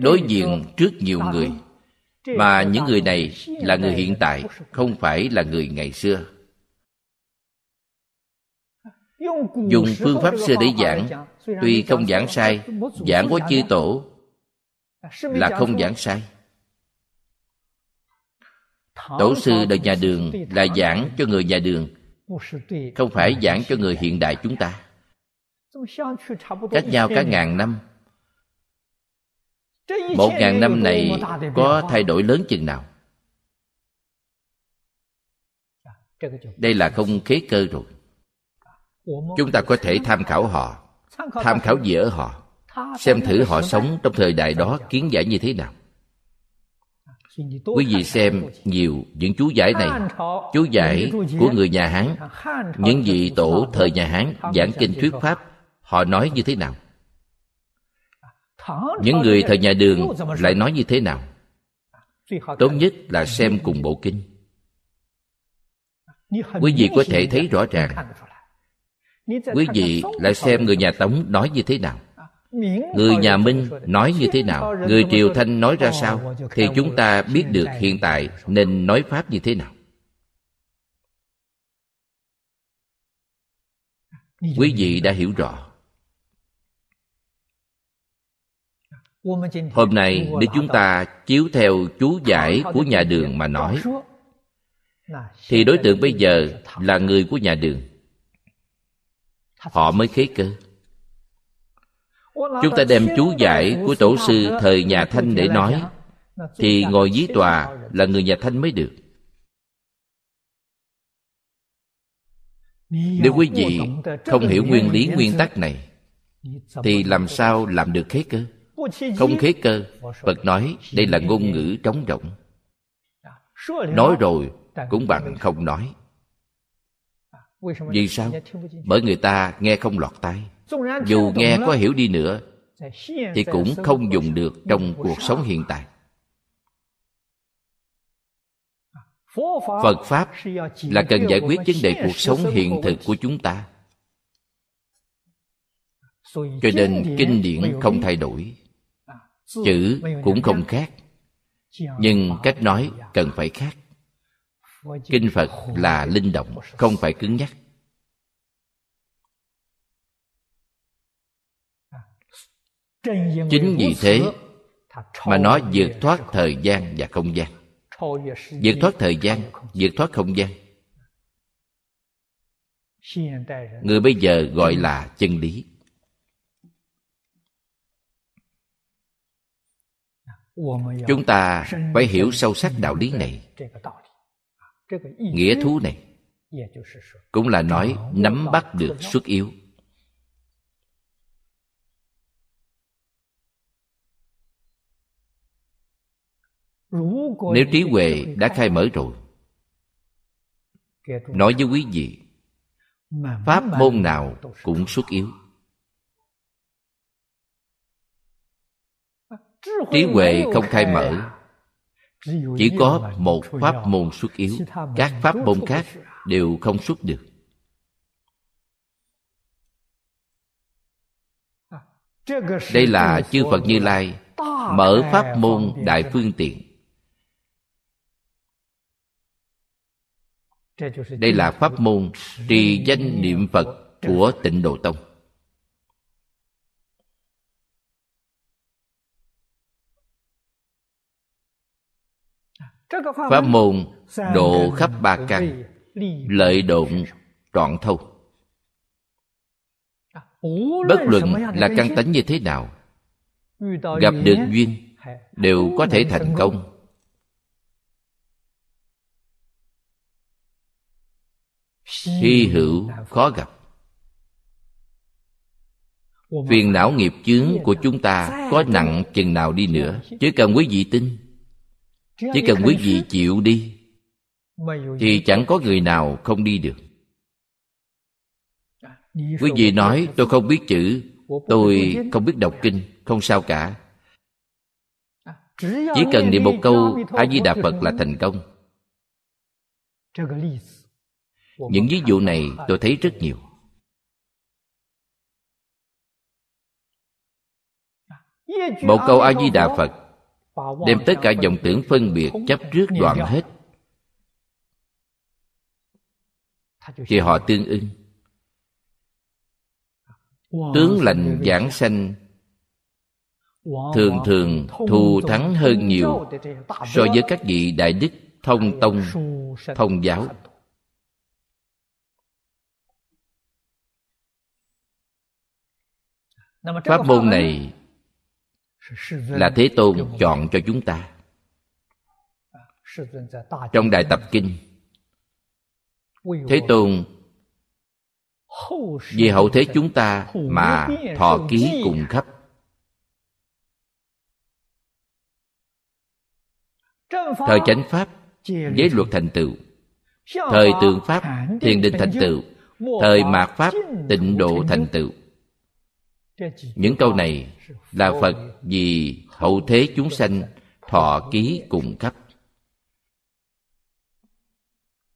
đối diện trước nhiều người, mà những người này là người hiện tại, không phải là người ngày xưa. Dùng phương pháp xưa để giảng, tuy không giảng sai, giảng của chư tổ là không giảng sai. Tổ sư đời nhà Đường là giảng cho người nhà Đường, không phải giảng cho người hiện đại chúng ta. Cách nhau cả ngàn năm. Một ngàn năm này có thay đổi lớn chừng nào? Đây là không khế cơ rồi. Chúng ta có thể tham khảo họ. Tham khảo gì ở họ? Xem thử họ sống trong thời đại đó kiến giải như thế nào. Quý vị xem nhiều những chú giải này. Chú giải của người nhà Hán, những vị tổ thời nhà Hán giảng kinh thuyết pháp, họ nói như thế nào? Những người thời nhà Đường lại nói như thế nào? Tốt nhất là xem cùng bộ kinh. Quý vị có thể thấy rõ ràng. Quý vị lại xem người nhà Tống nói như thế nào, người nhà Minh nói như thế nào, người Triều Thanh nói ra sao, thì chúng ta biết được hiện tại nên nói pháp như thế nào. Quý vị đã hiểu rõ. Hôm nay nếu chúng ta chiếu theo chú giải của nhà Đường mà nói, thì đối tượng bây giờ là người của nhà Đường. Họ mới khế cơ. Chúng ta đem chú giải của tổ sư thời nhà Thanh để nói, thì ngồi dưới tòa là người nhà Thanh mới được. Nếu quý vị không hiểu nguyên lý nguyên tắc này, thì làm sao làm được khế cơ? Không khế cơ. Phật nói đây là ngôn ngữ trống rỗng. Nói rồi cũng bằng không nói. Vì sao? Bởi người ta nghe không lọt tai. Dù nghe có hiểu đi nữa thì cũng không dùng được trong cuộc sống hiện tại. Phật Pháp là cần giải quyết vấn đề cuộc sống hiện thực của chúng ta. Cho nên kinh điển không thay đổi, chữ cũng không khác, nhưng cách nói cần phải khác. Kinh Phật là linh động, không phải cứng nhắc. Chính vì thế mà nó vượt thoát thời gian và không gian. Vượt thoát thời gian, vượt thoát không gian. Người bây giờ gọi là chân lý. Chúng ta phải hiểu sâu sắc đạo lý này, nghĩa thú này. cũng là nói nắm bắt được xuất yếu. Nếu trí huệ đã khai mở rồi, nói với quý vị, pháp môn nào cũng xuất yếu. Trí huệ không khai mở, chỉ có một pháp môn xuất yếu, các pháp môn khác đều không xuất được. Đây là chư Phật Như Lai mở pháp môn Đại Phương Tiện. Đây là pháp môn trì danh niệm Phật của Tịnh Độ Tông. Pháp môn độ khắp ba căn, lợi độn trọn thâu. Bất luận là căn tánh như thế nào, gặp được duyên đều có thể thành công. Hy hữu khó gặp. Phiền não nghiệp chướng của chúng ta có nặng chừng nào đi nữa, chỉ cần quý vị tin, chỉ cần quý vị chịu đi, thì chẳng có người nào không đi được. Quý vị nói tôi không biết chữ, tôi không biết đọc kinh, không sao cả. Chỉ cần niệm một câu A Di Đà Phật là thành công. Những ví dụ này tôi thấy rất nhiều. Một câu A Di Đà Phật đem tất cả vọng tưởng phân biệt chấp trước đoạn hết, thì họ tương ưng. Tướng lành giảng sanh thường thường thù thắng hơn nhiều so với các vị đại đức thông tông, thông giáo. Pháp môn này là Thế Tôn chọn cho chúng ta. Trong Đại Tập Kinh, Thế Tôn vì hậu thế chúng ta mà thọ ký cùng khắp. Thời chánh pháp giới luật thành tựu, thời tượng pháp thiền định thành tựu, thời mạt pháp tịnh độ thành tựu. Những câu này là Phật vì hậu thế chúng sanh thọ ký cùng khắp.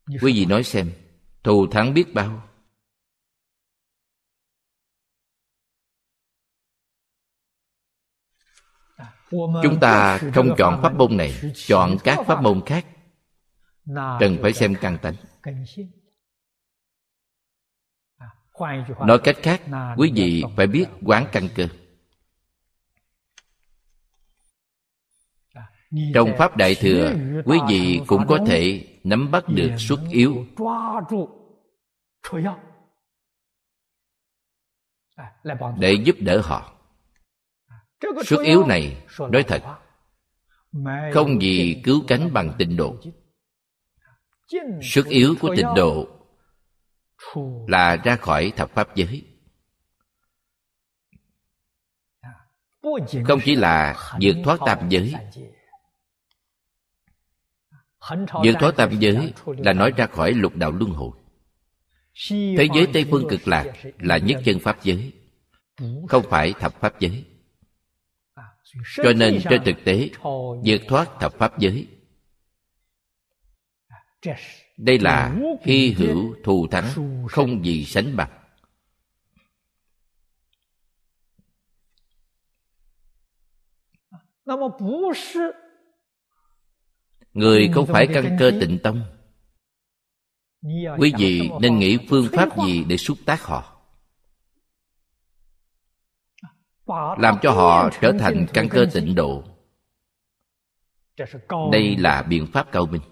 Quý vị nói xem, thù thắng biết bao. Chúng ta không chọn pháp môn này, chọn các pháp môn khác, cần phải xem căn tánh. Nói cách khác, quý vị phải biết quán căn cơ. Trong Pháp Đại Thừa, quý vị cũng có thể nắm bắt được xuất yếu. Để giúp đỡ họ. Xuất yếu này, nói thật, không gì cứu cánh bằng tịnh độ. Xuất yếu của tịnh độ là ra khỏi thập pháp giới. Không chỉ là vượt thoát tam giới. Vượt thoát tam giới là nói ra khỏi lục đạo luân hồi. Thế giới Tây Phương Cực Lạc là nhất chân pháp giới, không phải thập pháp giới. Cho nên trên thực tế, vượt thoát thập pháp giới, đây là hy hữu thù thắng, không gì sánh bằng. Người không phải căn cơ tịnh tông, quý vị nên nghĩ phương pháp gì để xúc tác họ, làm cho họ trở thành căn cơ tịnh độ. Đây là biện pháp cao minh.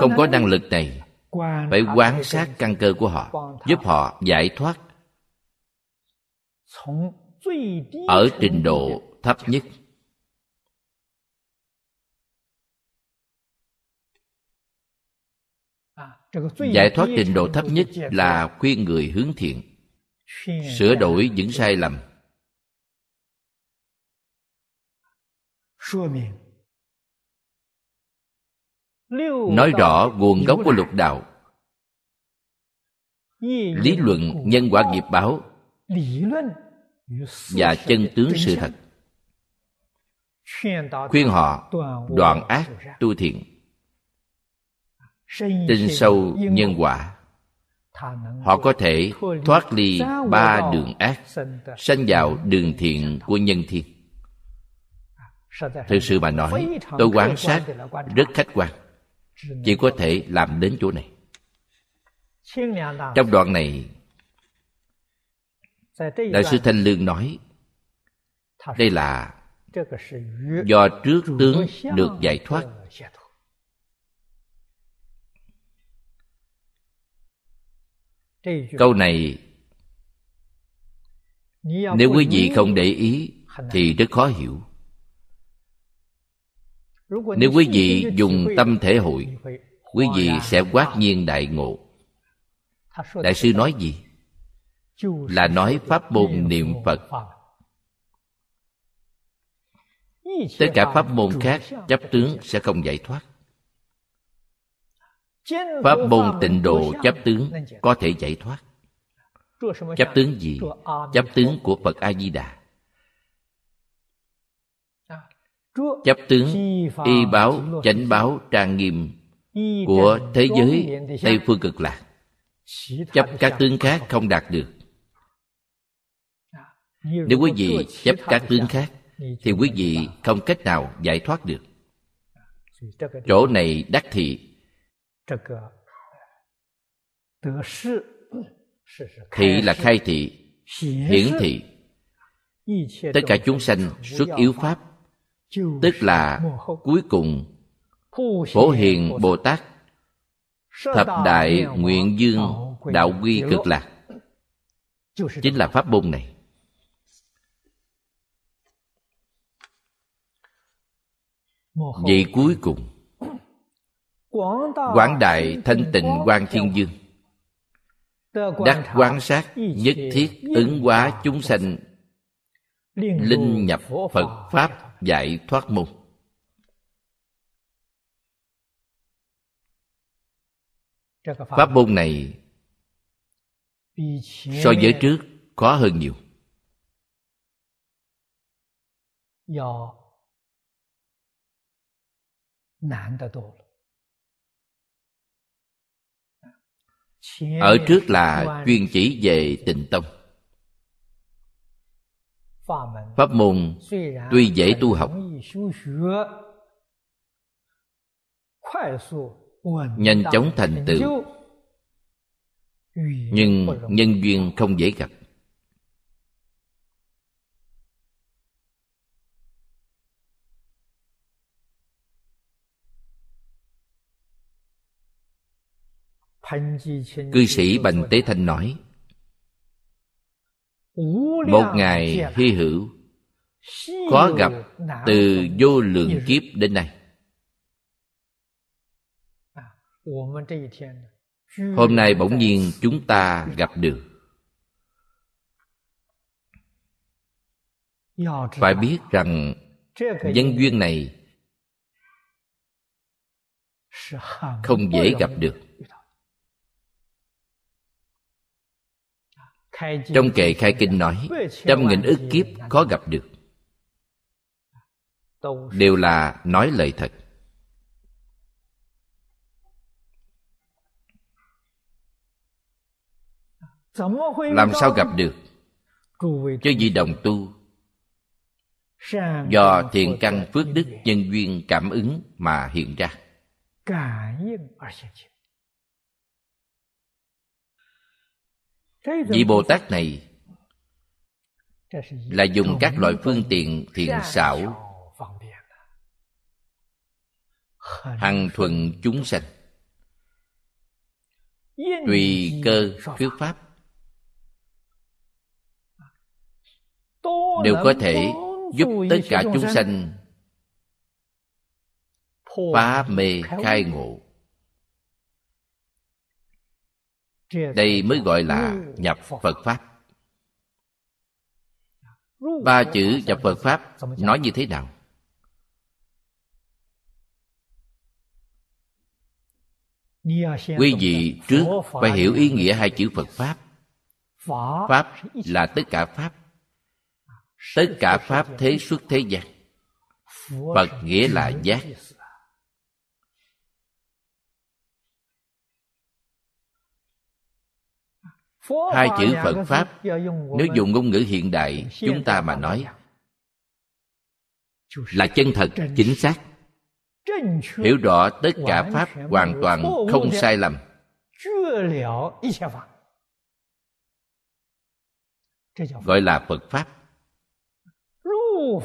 Không có năng lực này, phải quan sát căn cơ của họ, giúp họ giải thoát ở trình độ thấp nhất. Giải thoát trình độ thấp nhất là khuyên người hướng thiện, sửa đổi những sai lầm, nói rõ nguồn gốc của lục đạo, lý luận nhân quả nghiệp báo và chân tướng sự thật, khuyên họ đoạn ác tu thiện, tin sâu nhân quả. Họ có thể thoát ly ba đường ác, sanh vào đường thiện của nhân thiên. Thực sự mà nói, tôi quan sát rất khách quan, chỉ có thể làm đến chỗ này. Trong đoạn này, Đại sư Thanh Lương nói, đây là do trước tướng được giải thoát. Câu này, nếu quý vị không để ý thì rất khó hiểu. Nếu quý vị dùng tâm thể hội, quý vị sẽ quát nhiên đại ngộ. Đại sư nói gì? Là nói pháp môn niệm Phật. Tất cả pháp môn khác chấp tướng sẽ không giải thoát. Pháp môn tịnh độ chấp tướng có thể giải thoát. Chấp tướng gì? Chấp tướng của Phật A-di-đà. Chấp tướng y báo, chánh báo, trang nghiêm của thế giới Tây Phương Cực Lạc. Chấp các tướng khác không đạt được. Nếu quý vị chấp các tướng khác thì quý vị không cách nào giải thoát được. Chỗ này đắc thị, thị là khai thị, hiển thị. Tất cả chúng sanh xuất yếu pháp, tức là cuối cùng Phổ Hiền Bồ Tát, thập đại nguyện dương đạo quy cực lạc, chính là pháp môn này. Vậy cuối cùng quảng đại thanh tịnh quang thiên dương, đắc quán sát nhất thiết ứng hóa chúng sanh, linh nhập Phật pháp giải thoát môn. Pháp môn này so với trước khó hơn nhiều. Ở trước là chuyên chỉ về Tịnh tông. Pháp môn tuy dễ tu học, nhanh chóng thành tựu, nhưng nhân duyên không dễ gặp. Cư sĩ Bành Tế Thanh nói, một ngày hy hữu, khó gặp từ vô lượng kiếp đến nay. Hôm nay bỗng nhiên chúng ta gặp được. Phải biết rằng nhân duyên này không dễ gặp được. Trong kệ khai kinh nói, trăm nghìn ức kiếp khó gặp được, đều là nói lời thật. Làm sao gặp được? Chư vị đồng tu do thiện căn phước đức nhân duyên cảm ứng mà hiện ra. Vị Bồ Tát này là dùng các loại phương tiện thiện xảo hằng thuận chúng sanh, tùy cơ thuyết pháp, đều có thể giúp tất cả chúng sanh phá mê khai ngộ. Đây mới gọi là nhập Phật Pháp. Ba chữ nhập Phật Pháp nói như thế nào? Quý vị trước phải hiểu ý nghĩa hai chữ Phật Pháp. Pháp là tất cả Pháp. Tất cả Pháp thế xuất thế gian. Phật nghĩa là giác. Hai chữ Phật Pháp, nếu dùng ngôn ngữ hiện đại chúng ta mà nói, là chân thật, chính xác. Hiểu rõ tất cả Pháp hoàn toàn không sai lầm. Gọi là Phật Pháp.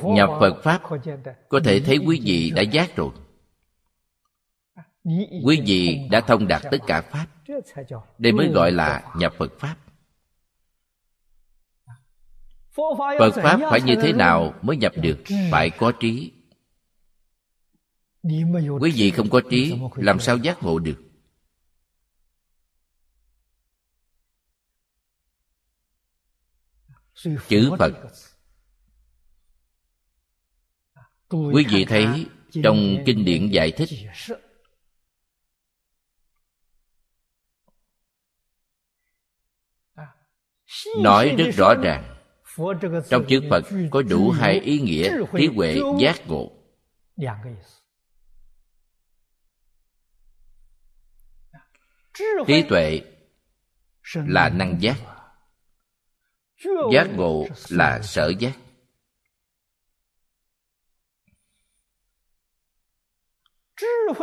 Nhập Phật Pháp, có thể thấy quý vị đã giác rồi. Quý vị đã thông đạt tất cả Pháp. Đây mới gọi là nhập Phật Pháp. Phật Pháp phải như thế nào mới nhập được? Phải có trí. Quý vị không có trí, làm sao giác ngộ được? Chữ Phật, quý vị thấy trong kinh điển giải thích, nói rất rõ ràng. Trong chữ Phật có đủ hai ý nghĩa: trí huệ, giác ngộ. Trí tuệ là năng giác, giác ngộ là sở giác.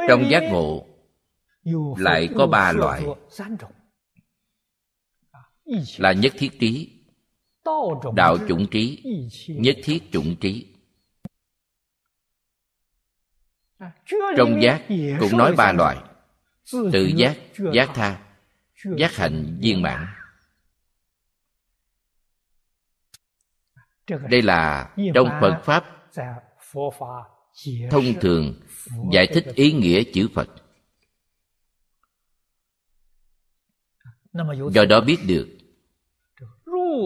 Trong giác ngộ lại có ba loại, là nhất thiết trí, đạo chủng trí, nhất thiết chủng trí. Trong giác cũng nói ba loại: tự giác, giác tha, giác hạnh viên mãn. Đây là trong Phật Pháp thông thường giải thích ý nghĩa chữ Phật. Do đó biết được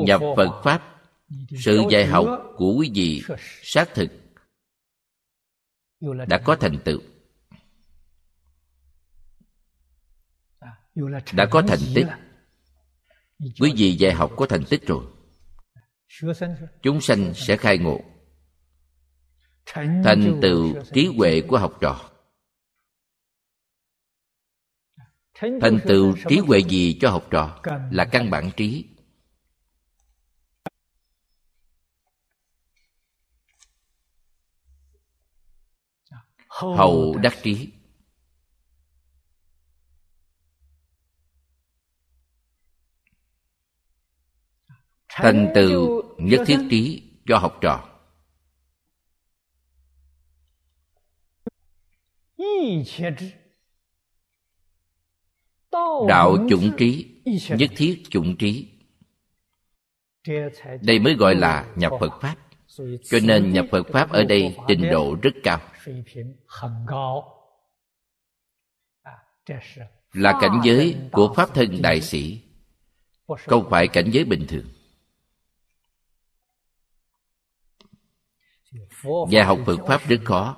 nhập Phật Pháp, sự dạy học của quý vị xác thực đã có thành tựu, đã có thành tích. Quý vị dạy học có thành tích rồi, chúng sanh sẽ khai ngộ, thành tựu trí huệ của học trò. Thành tựu trí huệ gì cho học trò? Là căn bản trí. Hậu đắc trí. Thành tựu nhất thiết trí cho học trò. Đạo chủng trí, nhất thiết chủng trí. Đây mới gọi là nhập Phật Pháp. Cho nên nhập Phật Pháp ở đây trình độ rất cao, là cảnh giới của Pháp Thân Đại Sĩ, không phải cảnh giới bình thường. Và học Phật Pháp rất khó.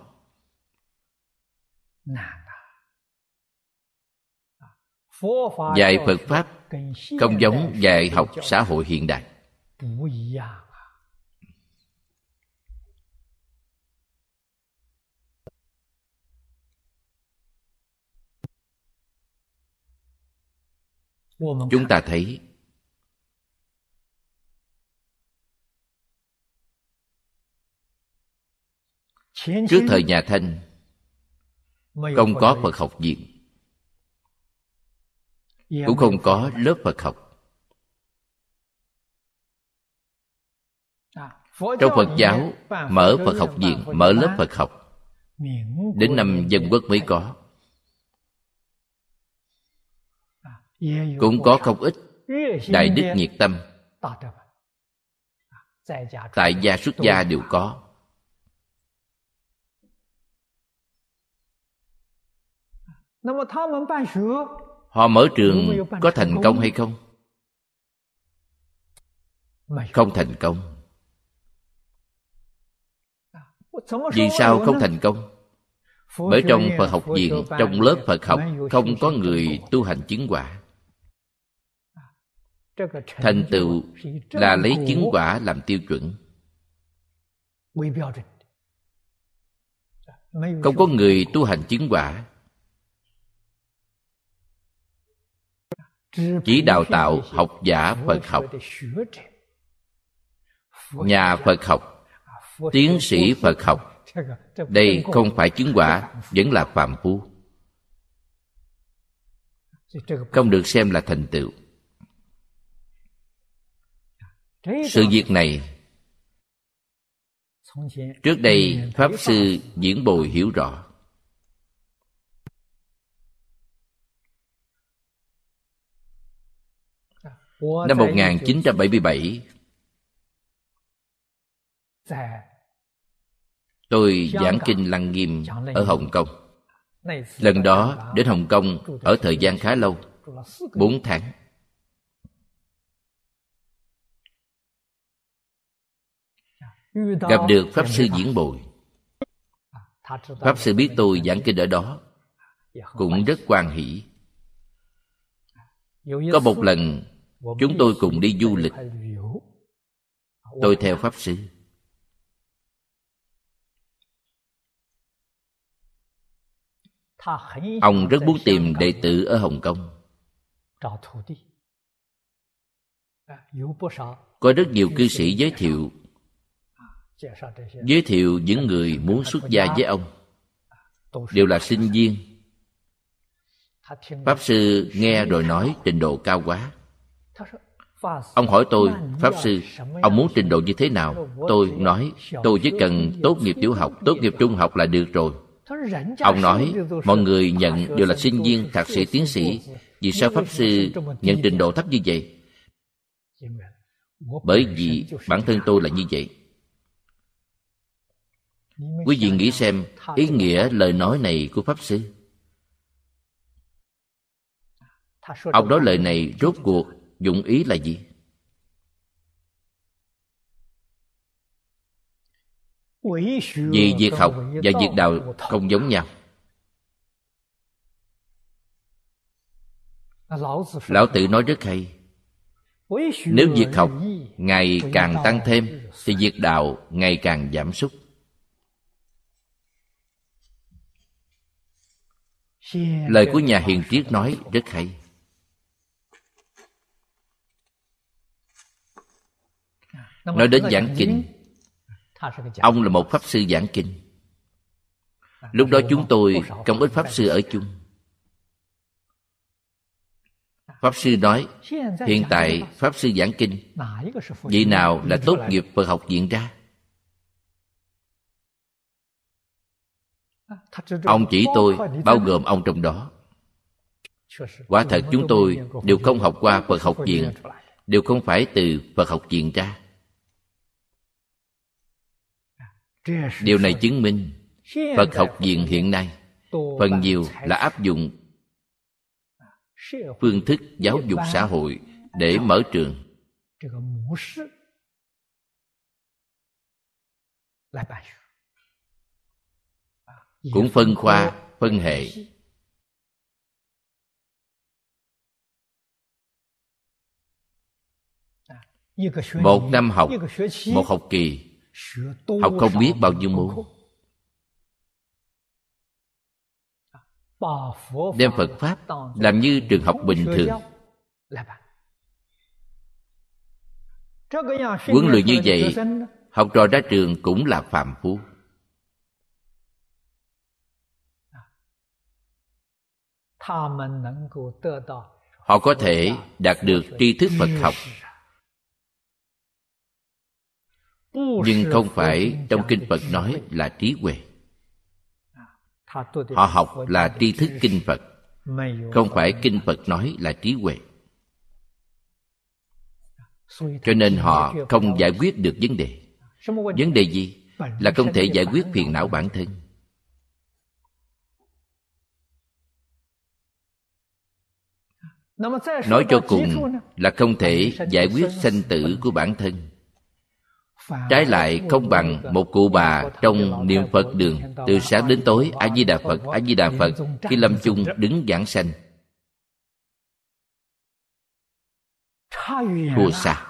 Dạy Phật Pháp không giống dạy học xã hội hiện đại. Chúng ta thấy trước thời nhà Thanh không có Phật học viện, cũng không có lớp Phật học. Trong Phật giáo mở Phật học viện, mở lớp Phật học đến năm Dân Quốc mới có. Cũng có không ít đại đức nhiệt tâm, tại gia xuất gia đều có. Họ mở trường có thành công hay không? Không thành công. Vì sao không thành công? Bởi trong Phật học viện, trong lớp Phật học không có người tu hành chứng quả. Thành tựu là lấy chứng quả làm tiêu chuẩn. Không có người tu hành chứng quả, chỉ đào tạo học giả Phật học, nhà Phật học, tiến sĩ Phật học. Đây không phải chứng quả, vẫn là phàm phu, không được xem là thành tựu. Sự việc này trước đây Pháp Sư Diễn Bồi hiểu rõ. Năm một nghìn chín trăm bảy mươi bảy, tôi giảng kinh Lăng Nghiêm ở Hồng Kông. Lần đó đến Hồng Kông ở thời gian khá lâu, bốn tháng. Gặp được Pháp Sư Diễn Bồi. Pháp Sư biết tôi giảng kinh ở đó, cũng rất hoan hỷ. Có một lần chúng tôi cùng đi du lịch, tôi theo Pháp Sư. Ông rất muốn tìm đệ tử ở Hồng Kông. Có rất nhiều cư sĩ giới thiệu, giới thiệu những người muốn xuất gia với ông, đều là sinh viên. Pháp Sư nghe rồi nói trình độ cao quá. Ông hỏi tôi, Pháp Sư, ông muốn trình độ như thế nào? Tôi nói, tôi chỉ cần tốt nghiệp tiểu học, tốt nghiệp trung học là được rồi. Ông nói, mọi người nhận đều là sinh viên, thạc sĩ, tiến sĩ, vì sao Pháp Sư nhận trình độ thấp như vậy? Bởi vì bản thân tôi là như vậy. Quý vị nghĩ xem ý nghĩa lời nói này của Pháp Sư. Ông nói lời này rốt cuộc dụng ý là gì? Vì việc học và việc đạo không giống nhau. Lão Tử nói rất hay, nếu việc học ngày càng tăng thêm thì việc đạo ngày càng giảm sút. Lời của nhà hiền triết nói rất hay. Nói đến giảng kinh, ông là một Pháp Sư giảng kinh. Lúc đó chúng tôi không ít Pháp Sư ở chung. Pháp Sư nói, hiện tại Pháp Sư giảng kinh, vị nào là tốt nghiệp Phật học viện ra? Ông chỉ tôi, bao gồm ông trong đó. Quả thật chúng tôi đều không học qua Phật học viện, đều không phải từ Phật học viện ra. Điều này chứng minh Phật học viện hiện nay phần nhiều là áp dụng phương thức giáo dục xã hội để mở trường. Cũng phân khoa, phân hệ. Một năm học, một học kỳ, học không biết bao nhiêu môn. Đem Phật Pháp làm như trường học bình thường. Huấn luyện như vậy, học trò ra trường cũng là phàm phu. Họ có thể đạt được tri thức Phật học, nhưng không phải trong kinh Phật nói là trí huệ. Họ học là tri thức kinh Phật, không phải kinh Phật nói là trí huệ. Cho nên họ không giải quyết được vấn đề. Vấn đề gì? Là không thể giải quyết phiền não bản thân. Nói cho cùng là không thể giải quyết sanh tử của bản thân. Trái lại không bằng một cụ bà trong niệm Phật đường, từ sáng đến tối A Di Đà Phật, A Di Đà Phật, khi lâm chung đứng giảng sanh. Thua xa.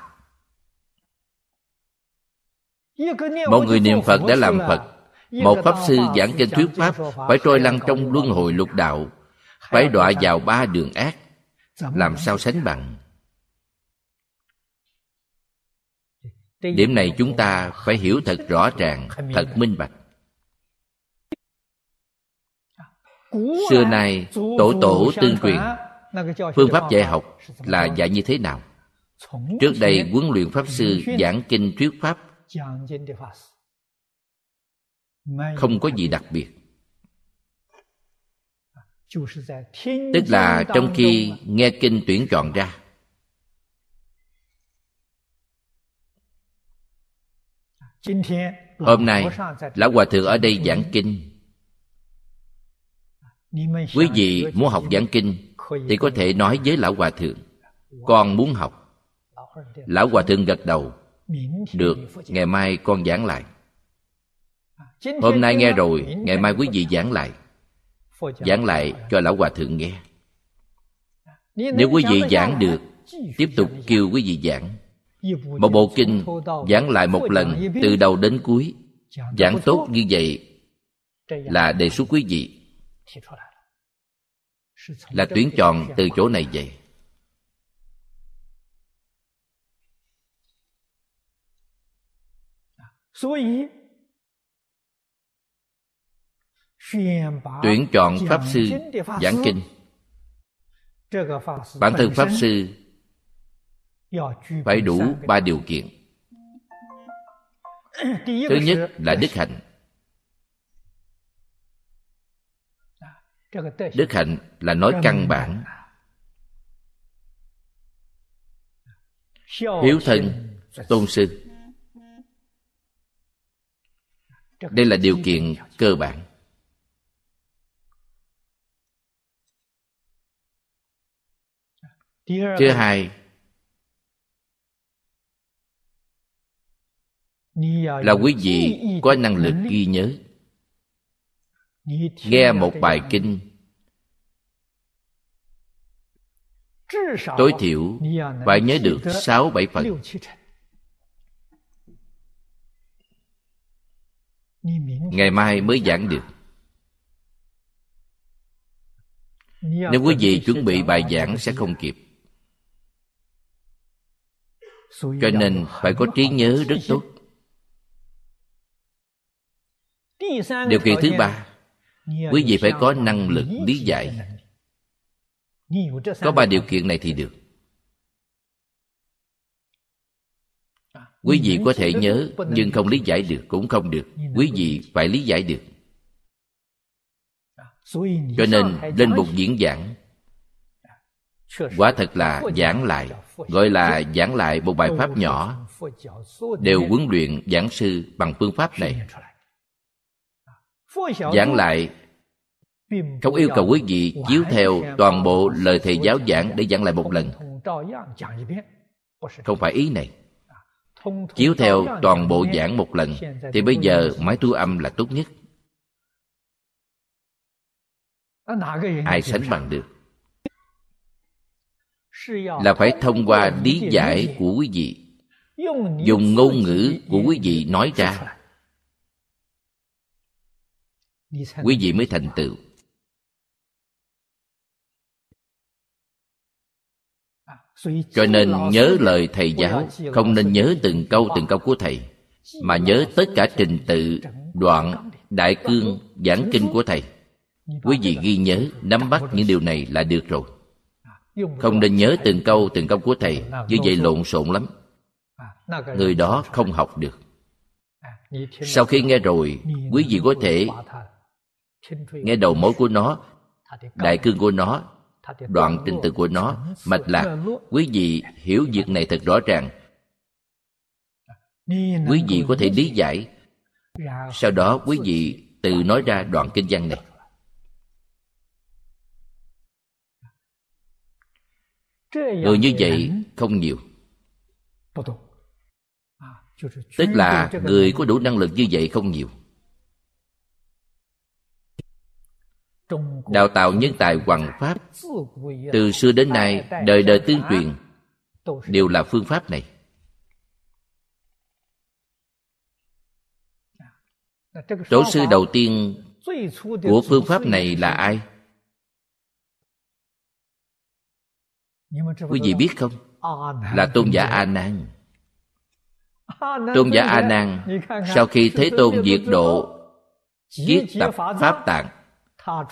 Một người niệm Phật đã làm Phật, một pháp sư giảng kinh thuyết pháp phải trôi lăn trong luân hồi lục đạo, phải đọa vào ba đường ác, làm sao sánh bằng. Điểm này chúng ta phải hiểu thật rõ ràng, thật minh bạch. Xưa nay tổ tổ tương truyền phương pháp dạy học là dạy như thế nào. Trước đây huấn luyện pháp sư giảng kinh thuyết pháp không có gì đặc biệt, tức là trong khi nghe kinh tuyển chọn ra. Hôm nay lão hòa thượng ở đây giảng kinh, quý vị muốn học giảng kinh thì có thể nói với lão hòa thượng, con muốn học. Lão hòa thượng gật đầu, được, ngày mai con giảng lại. Hôm nay nghe rồi, ngày mai quý vị giảng lại, giảng lại cho lão hòa thượng nghe. Nếu quý vị giảng được, tiếp tục kêu quý vị giảng. Một bộ kinh giảng lại một lần từ đầu đến cuối, giảng tốt như vậy là đề xuất quý vị, là tuyển chọn từ chỗ này vậy. Tuyển chọn pháp sư giảng kinh, bản thân pháp sư phải đủ ba điều kiện. Thứ nhất là đức hạnh. Đức hạnh là nói căn bản. Hiếu thân, tôn sư. Đây là điều kiện cơ bản. Thứ hai là quý vị có năng lực ghi nhớ. Nghe một bài kinh, tối thiểu phải nhớ được sáu bảy phần. Ngày mai mới giảng được. Nếu quý vị chuẩn bị bài giảng sẽ không kịp. Cho nên phải có trí nhớ rất tốt. Điều kiện thứ ba, quý vị phải có năng lực lý giải. Có ba điều kiện này thì được. Quý vị có thể nhớ nhưng không lý giải được cũng không được. Quý vị phải lý giải được. Cho nên lên bục diễn giảng, quả thật là giảng lại, gọi là giảng lại một bài pháp nhỏ, đều huấn luyện giảng sư bằng phương pháp này. Giảng lại không yêu cầu quý vị chiếu theo toàn bộ lời thầy giáo giảng để giảng lại một lần, không phải ý này. Chiếu theo toàn bộ giảng một lần thì bây giờ máy thu âm là tốt nhất, ai sánh bằng được. Là phải thông qua lý giải của quý vị, dùng ngôn ngữ của quý vị nói ra, quý vị mới thành tựu. Cho nên nhớ lời thầy giáo, không nên nhớ từng câu từng câu của thầy, mà nhớ tất cả trình tự, đoạn, đại cương, giảng kinh của thầy. Quý vị ghi nhớ, nắm bắt những điều này là được rồi. Không nên nhớ từng câu từng câu của thầy, như vậy lộn xộn lắm, người đó không học được. Sau khi nghe rồi, quý vị có thể nghe đầu mối của nó, đại cương của nó, đoạn trình tự của nó, mạch lạc. Quý vị hiểu việc này thật rõ ràng, quý vị có thể lý giải. Sau đó quý vị tự nói ra đoạn kinh văn này. Người như vậy không nhiều. Tức là người có đủ năng lực như vậy không nhiều. Đào tạo nhân tài hoằng pháp từ xưa đến nay, đời đời tương truyền, đều là phương pháp này. Tổ sư đầu tiên của phương pháp này là ai? Quý vị biết không? Là Tôn giả A Nan. Tôn giả A Nan sau khi Thế Tôn diệt độ kiết tập Pháp Tạng,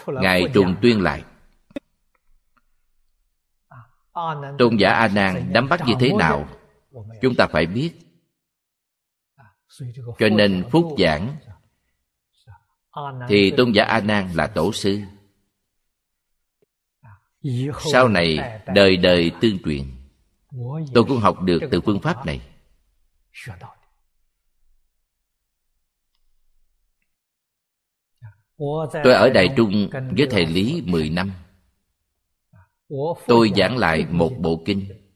ngài trùng tuyên lại. Tôn giả A Nan nắm bắt như thế nào, chúng ta phải biết. Cho nên phúc giảng thì Tôn giả A Nan là tổ sư, sau này đời đời tương truyền. Tôi cũng học được từ phương pháp này. Tôi ở Đài Trung với thầy Lý mười năm. Tôi giảng lại một bộ kinh,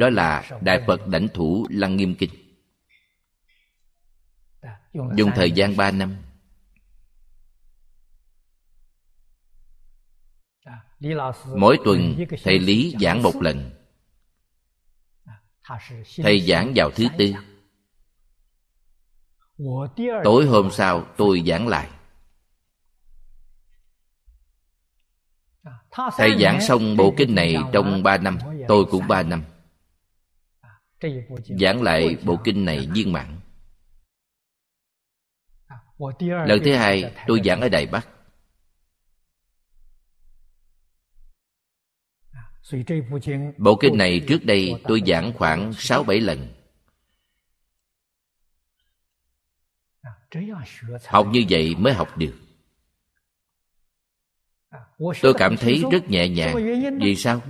đó là Đại Phật Đảnh Thủ Lăng Nghiêm Kinh, dùng thời gian ba năm. Mỗi tuần thầy Lý giảng một lần. Thầy giảng vào thứ tư. Tối hôm sau tôi giảng lại. Thầy giảng xong bộ kinh này trong ba năm, tôi cũng ba năm. Giảng lại bộ kinh này viên mãn. Lần thứ hai tôi giảng ở Đài Bắc. Bộ kinh này trước đây tôi giảng khoảng sáu bảy lần. Học như vậy mới học được. Tôi cảm thấy rất nhẹ nhàng. Vì sao?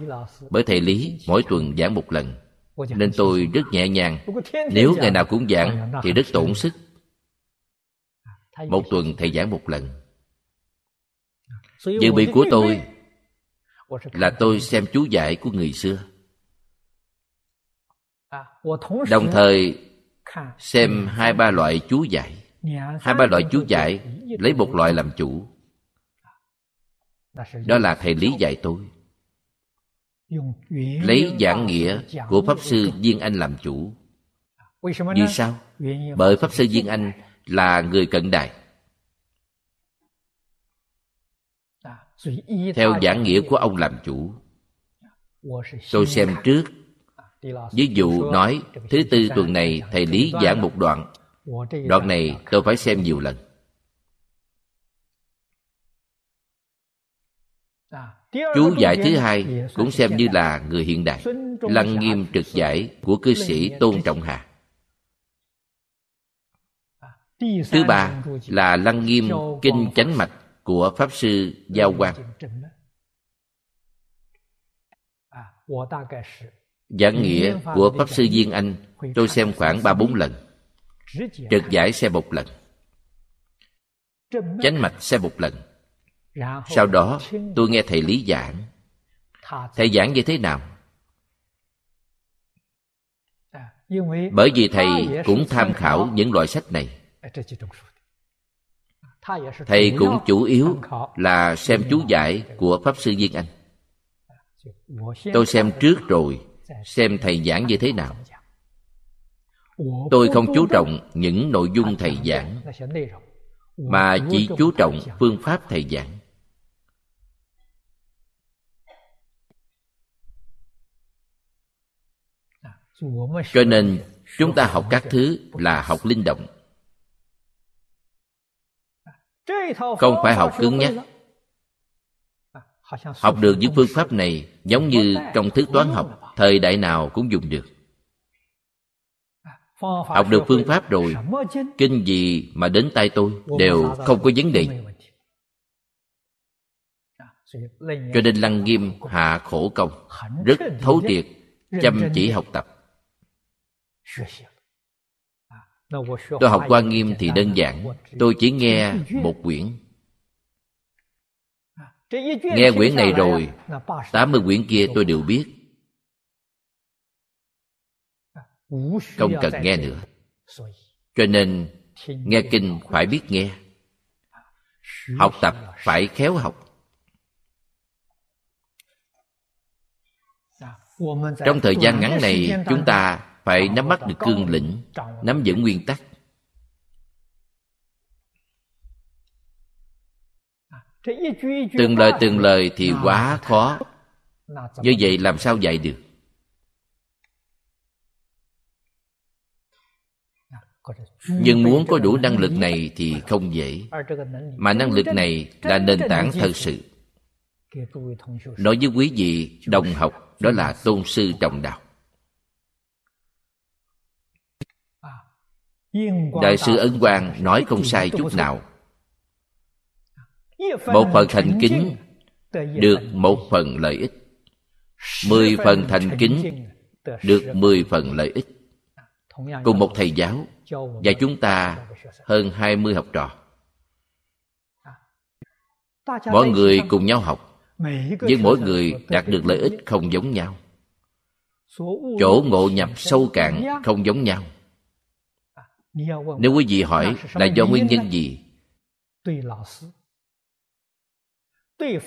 Bởi thầy Lý mỗi tuần giảng một lần, nên tôi rất nhẹ nhàng. Nếu ngày nào cũng giảng thì rất tốn sức. Một tuần thầy giảng một lần. Dự bị của tôi là tôi xem chú giải của người xưa, đồng thời xem hai ba loại chú giải. Hai ba loại chú giải lấy một loại làm chủ. Đó là thầy Lý dạy tôi, lấy giảng nghĩa của Pháp Sư Viên Anh làm chủ. Vì sao? Bởi Pháp Sư Viên Anh là người cận đại. Theo giảng nghĩa của ông làm chủ. Tôi xem trước. Ví dụ nói thứ tư tuần này thầy Lý giảng một đoạn. Đoạn này tôi phải xem nhiều lần. Chú giải thứ hai cũng xem như là người hiện đại. Lăng Nghiêm Trực Giải của cư sĩ Tôn Trọng Hà. Thứ ba là Lăng Nghiêm Kinh Chánh Mạch của Pháp Sư Giao Quang. Giảng nghĩa của Pháp Sư Viên Anh tôi xem khoảng ba bốn lần. Trực giải xem một lần. Chánh mạch xem một lần. Sau đó tôi nghe thầy Lý giảng. Thầy giảng như thế nào? Bởi vì thầy cũng tham khảo những loại sách này. Thầy cũng chủ yếu là xem chú giải của Pháp Sư Viên Anh. Tôi xem trước rồi, xem thầy giảng như thế nào. Tôi không chú trọng những nội dung thầy giảng, mà chỉ chú trọng phương pháp thầy giảng. Cho nên chúng ta học các thứ là học linh động, không phải học cứng nhắc. Học được những phương pháp này giống như trong thứ toán học, thời đại nào cũng dùng được. Học được phương pháp rồi, kinh gì mà đến tay tôi đều không có vấn đề. Cho nên Lăng Nghiêm hạ khổ công, rất thấu triệt, chăm chỉ học tập. Tôi học Hoa Nghiêm thì đơn giản, tôi chỉ nghe một quyển. Nghe quyển này rồi, tám mươi quyển kia tôi đều biết. không cần nghe nữa. Cho nên nghe kinh phải biết nghe, học tập phải khéo học. Trong thời gian ngắn này, chúng ta phải nắm bắt được cương lĩnh, nắm vững nguyên tắc. Từng lời từng lời thì quá khó, như vậy làm sao dạy được? Nhưng muốn có đủ năng lực này thì không dễ. Mà năng lực này là nền tảng thật sự. Nói với quý vị đồng học, đó là tôn sư trọng đạo. Đại sư Ấn Quang nói không sai chút nào. Một phần thành kính được một phần lợi ích, mười phần thành kính được mười phần lợi ích. Cùng một thầy giáo và chúng ta hơn hai mươi học trò, mỗi người cùng nhau học, nhưng mỗi người đạt được lợi ích không giống nhau, chỗ ngộ nhập sâu cạn không giống nhau. Nếu quý vị hỏi là do nguyên nhân gì,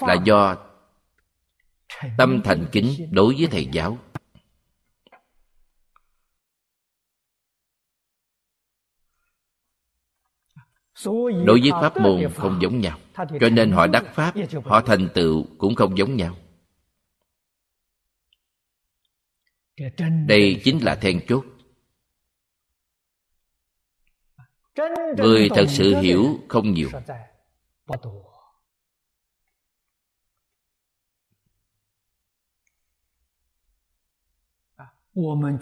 là do tâm thành kính đối với thầy giáo. Đối với pháp môn không giống nhau, cho nên họ đắc pháp, họ thành tựu cũng không giống nhau. Đây chính là then chốt. Người thật sự hiểu không nhiều.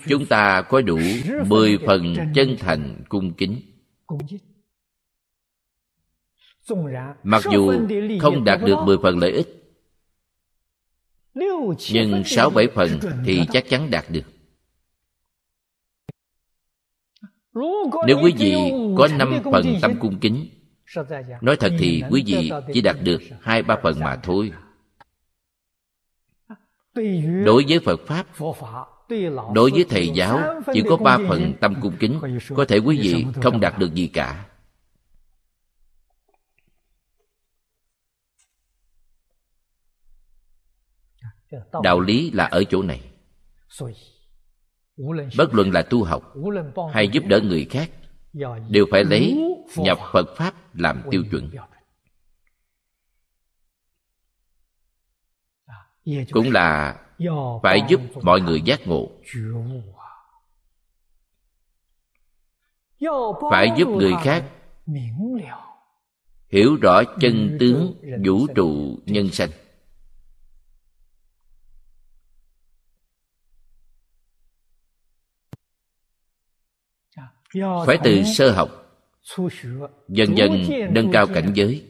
Chúng ta có đủ mười phần chân thành cung kính. Mặc dù không đạt được mười phần lợi ích, nhưng sáu bảy phần thì chắc chắn đạt được. Nếu quý vị có năm phần tâm cung kính, nói thật thì quý vị chỉ đạt được hai ba phần mà thôi. Đối với Phật Pháp, đối với thầy giáo, chỉ có ba phần tâm cung kính, có thể quý vị không đạt được gì cả. Đạo lý là ở chỗ này. Bất luận là tu học hay giúp đỡ người khác, đều phải lấy nhập Phật Pháp làm tiêu chuẩn. Cũng là phải giúp mọi người giác ngộ, phải giúp người khác hiểu rõ chân tướng vũ trụ nhân sanh. Phải từ sơ học, dần dần nâng cao cảnh giới,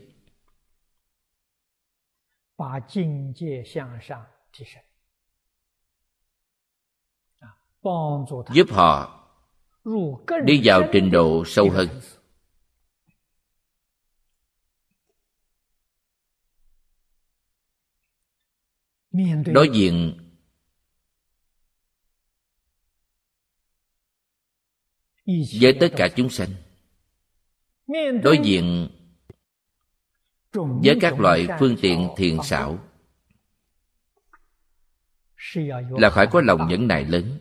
giúp họ đi vào trình độ sâu hơn. Đối diện với tất cả chúng sanh, đối diện với các loại phương tiện thiện xảo, là phải có lòng nhẫn nại lớn,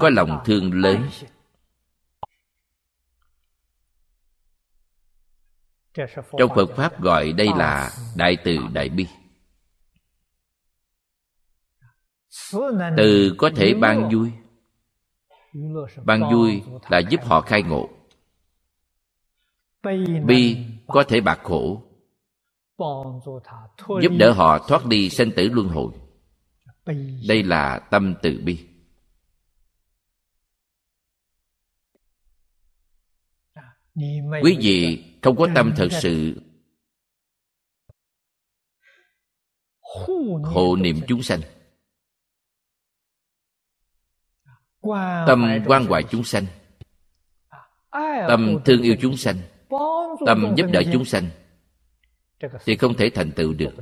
có lòng thương lớn. Trong Phật Pháp gọi đây là đại từ đại bi. Từ có thể ban vui. Ban vui là giúp họ khai ngộ. Bi có thể bạc khổ, giúp đỡ họ thoát đi sanh tử luân hồi. Đây là tâm từ bi. Quý vị không có tâm thật sự hộ niệm chúng sanh, tâm quan hoại chúng sanh, tâm thương yêu chúng sanh, tâm giúp đỡ chúng sanh, thì không thể thành tựu được.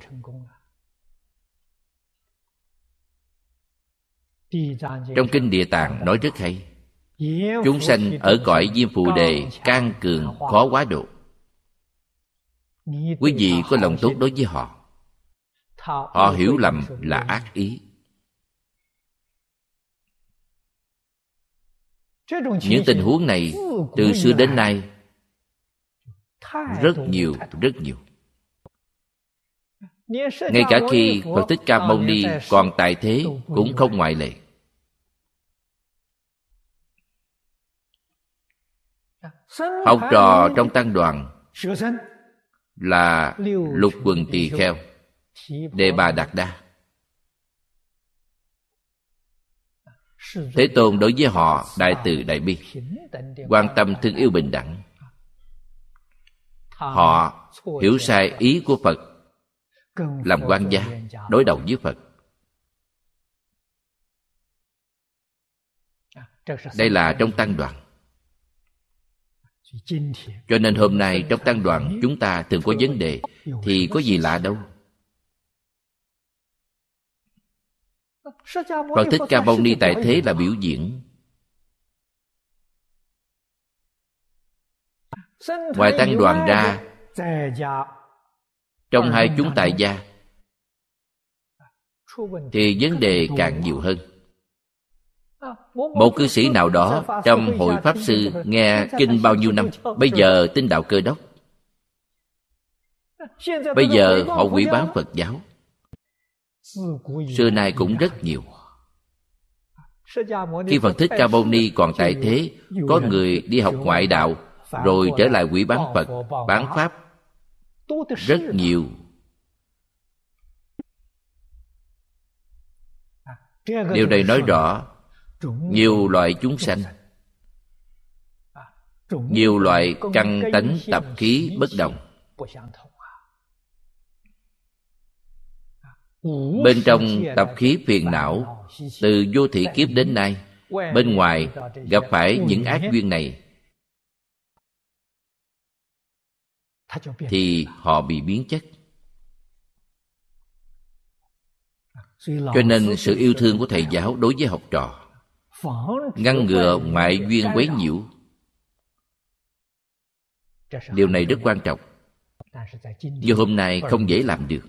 Trong kinh Địa Tạng nói rất hay: chúng sanh ở cõi Diêm Phù Đề can cường khó quá độ. Quý vị có lòng tốt đối với họ, họ hiểu lầm là ác ý. Những tình huống này từ xưa đến nay rất nhiều, rất nhiều. Ngay cả khi Phật Thích Ca Mâu Ni còn tại thế cũng không ngoại lệ. Học trò trong tăng đoàn là Lục Quần Tỳ Kheo, Đề Bà Đạt Đa. Thế Tôn đối với họ đại từ đại bi, quan tâm thương yêu bình đẳng. Họ hiểu sai ý của Phật, làm quan gia, đối đầu với Phật. Đây là trong tăng đoàn. Cho nên hôm nay trong tăng đoàn chúng ta thường có vấn đề, thì có gì lạ đâu. Phật Thích Ca Mâu Ni tại thế là biểu diễn. Ngoài tăng đoàn ra, trong hai chúng tại gia thì vấn đề càng nhiều hơn. Một cư sĩ nào đó trong hội Pháp Sư nghe kinh bao nhiêu năm, bây giờ tin đạo Cơ Đốc, bây giờ họ quỷ báng Phật giáo. Xưa nay cũng rất nhiều. Khi Phật Thích Ca Mâu Ni còn tại thế, có người đi học ngoại đạo rồi trở lại quỷ báng Phật, báng Pháp, rất nhiều. Điều này nói rõ nhiều loại chúng sanh, nhiều loại căn tánh tập khí bất đồng. Bên trong tập khí phiền não, từ vô thị kiếp đến nay, bên ngoài gặp phải những ác duyên này thì họ bị biến chất. Cho nên sự yêu thương của thầy giáo đối với học trò, ngăn ngừa ngoại duyên quấy nhiễu, điều này rất quan trọng. Nhưng hôm nay không dễ làm được.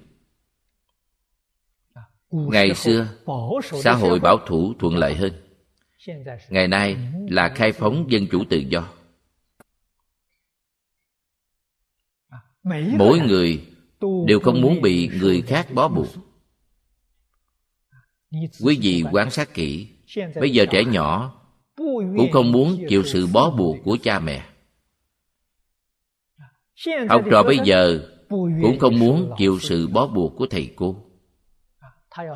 Ngày xưa xã hội bảo thủ thuận lợi hơn, ngày nay là khai phóng dân chủ tự do. Mỗi người đều không muốn bị người khác bó buộc. Quý vị quan sát kỹ, bây giờ trẻ nhỏ cũng không muốn chịu sự bó buộc của cha mẹ. Học trò bây giờ cũng không muốn chịu sự bó buộc của thầy cô.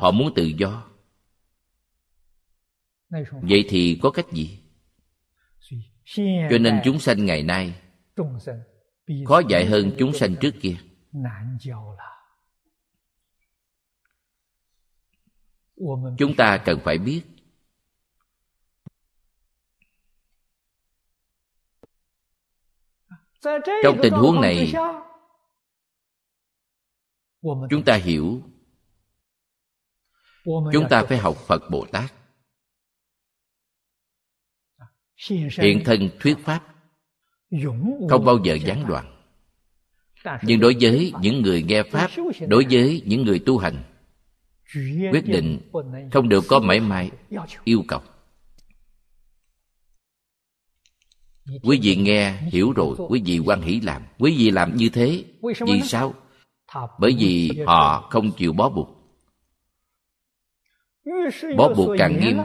Họ muốn tự do. Vậy thì có cách gì? Cho nên chúng sanh ngày nay khó dạy hơn chúng sanh trước kia. Chúng ta cần phải biết, trong tình huống này chúng ta hiểu, chúng ta phải học Phật Bồ Tát hiện thân thuyết pháp, không bao giờ gián đoạn. Nhưng đối với những người nghe pháp, đối với những người tu hành, quyết định không được có mảy may yêu cầu. Quý vị nghe hiểu rồi, quý vị hoan hỷ làm. Quý vị làm như thế vì sao? Bởi vì họ không chịu bó buộc. Bó buộc càng nghiêm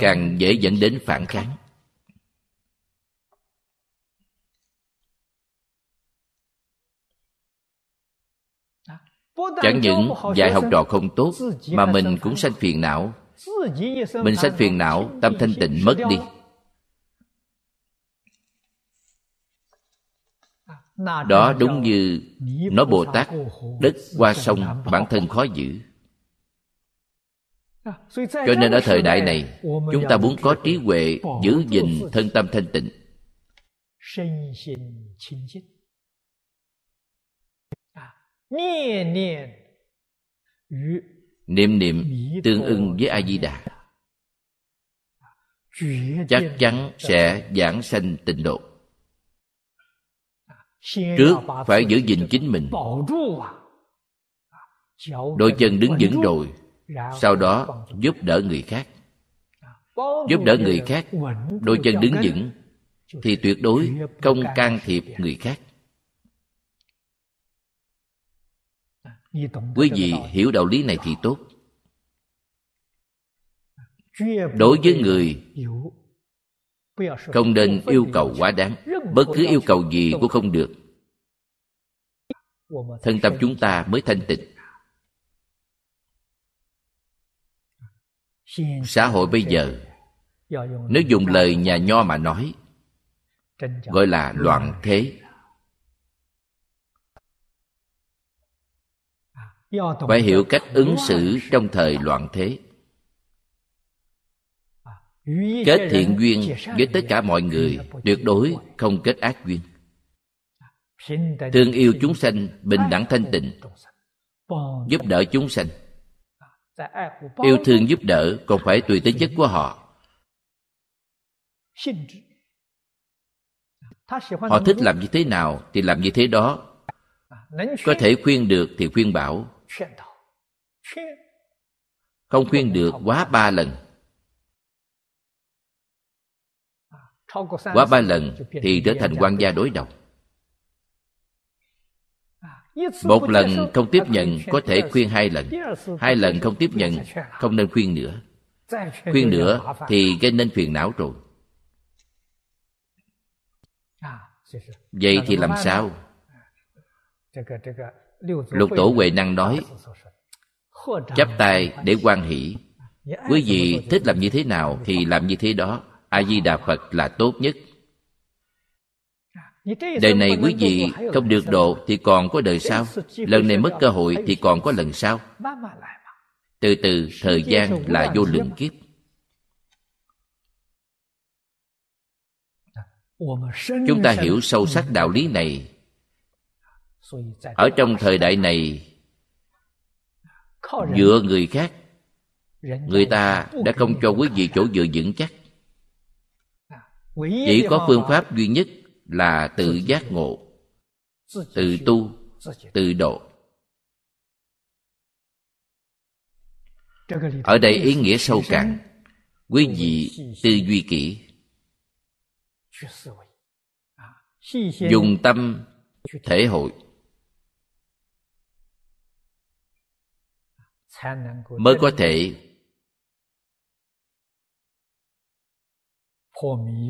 càng dễ dẫn đến phản kháng. Chẳng những dạy học trò không tốt mà mình cũng sanh phiền não. Mình sanh phiền não, tâm thanh tịnh mất đi. Đó đúng như nói Bồ Tát, đất qua sông bản thân khó giữ. Cho nên ở thời đại này, chúng ta muốn có trí huệ giữ gìn thân tâm thanh tịnh. niệm niệm tương ưng với A-di-đà, chắc chắn sẽ giảng sanh tịnh độ. Trước phải giữ gìn chính mình, đôi chân đứng vững rồi, sau đó giúp đỡ người khác. Giúp đỡ người khác, đôi chân đứng vững, thì tuyệt đối không can thiệp người khác. Quý vị hiểu đạo lý này thì tốt. Đối với người, không nên yêu cầu quá đáng. Bất cứ yêu cầu gì cũng không được. Thân tâm chúng ta mới thanh tịnh. Xã hội bây giờ, nếu dùng lời nhà Nho mà nói, gọi là loạn thế. Phải hiểu cách ứng xử trong thời loạn thế. Kết thiện duyên với tất cả mọi người, tuyệt đối không kết ác duyên. Thương yêu chúng sanh, bình đẳng thanh tịnh, giúp đỡ chúng sanh. Yêu thương giúp đỡ còn phải tùy tính chất của họ. Họ thích làm như thế nào thì làm như thế đó. Có thể khuyên được thì khuyên bảo, không khuyên được quá ba lần. Quá ba lần thì trở thành quan gia đối đầu. Một lần không tiếp nhận có thể khuyên hai lần. Hai lần không tiếp nhận không nên khuyên nữa. Khuyên nữa thì gây nên phiền não rồi. Vậy thì làm sao? Lục Tổ Huệ Năng nói, chắp tay để hoan hỷ. Quý vị thích làm như thế nào thì làm như thế đó. A-di-đà Phật là tốt nhất. Đời này quý vị không được độ thì còn có đời sau. Lần này mất cơ hội thì còn có lần sau. Từ từ, thời gian là vô lượng kiếp. Chúng ta hiểu sâu sắc đạo lý này. Ở trong thời đại này, dựa người khác, người ta đã không cho quý vị chỗ dựa vững chắc. Chỉ có phương pháp duy nhất là tự giác ngộ, tự tu, tự độ. Ở đây ý nghĩa sâu cạn, quý vị tư duy kỹ, dùng tâm thể hội, mới có thể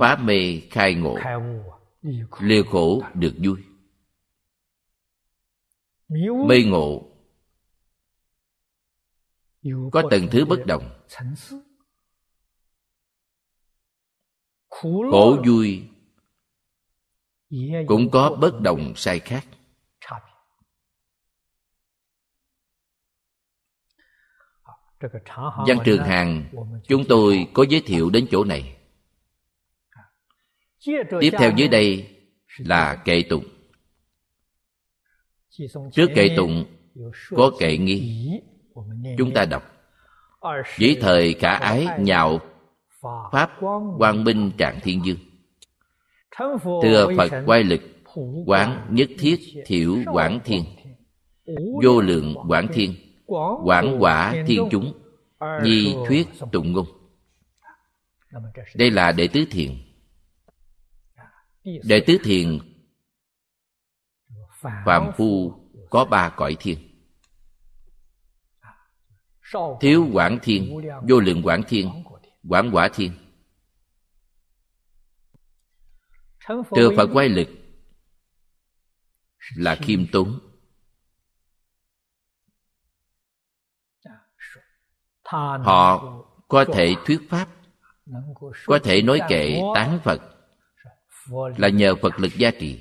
phá mê khai ngộ, lìa khổ được vui. Mê ngộ có tầng thứ bất đồng. Khổ vui cũng có bất đồng sai khác. Văn Trường Hằng chúng tôi có giới thiệu đến chỗ này. Tiếp theo dưới đây là kệ tụng. Trước kệ tụng có kệ nghi, chúng ta đọc: dĩ thời khả ái nhạo pháp quang minh trạng thiên dương, thưa Phật oai lực quán nhất thiết thiểu quảng thiên, vô lượng quảng thiên quảng quả thiên chúng, nhi thuyết tụng ngôn. Đây là đệ tứ thiền. Đệ tứ thiền, phàm phu có ba cõi thiên: thiếu quảng thiên, vô lượng quảng thiên, quảng quả thiên. Trừ Phật quay lực là khiêm tốn. Họ có thể thuyết pháp, có thể nói kệ tán Phật, là nhờ Phật lực gia trì,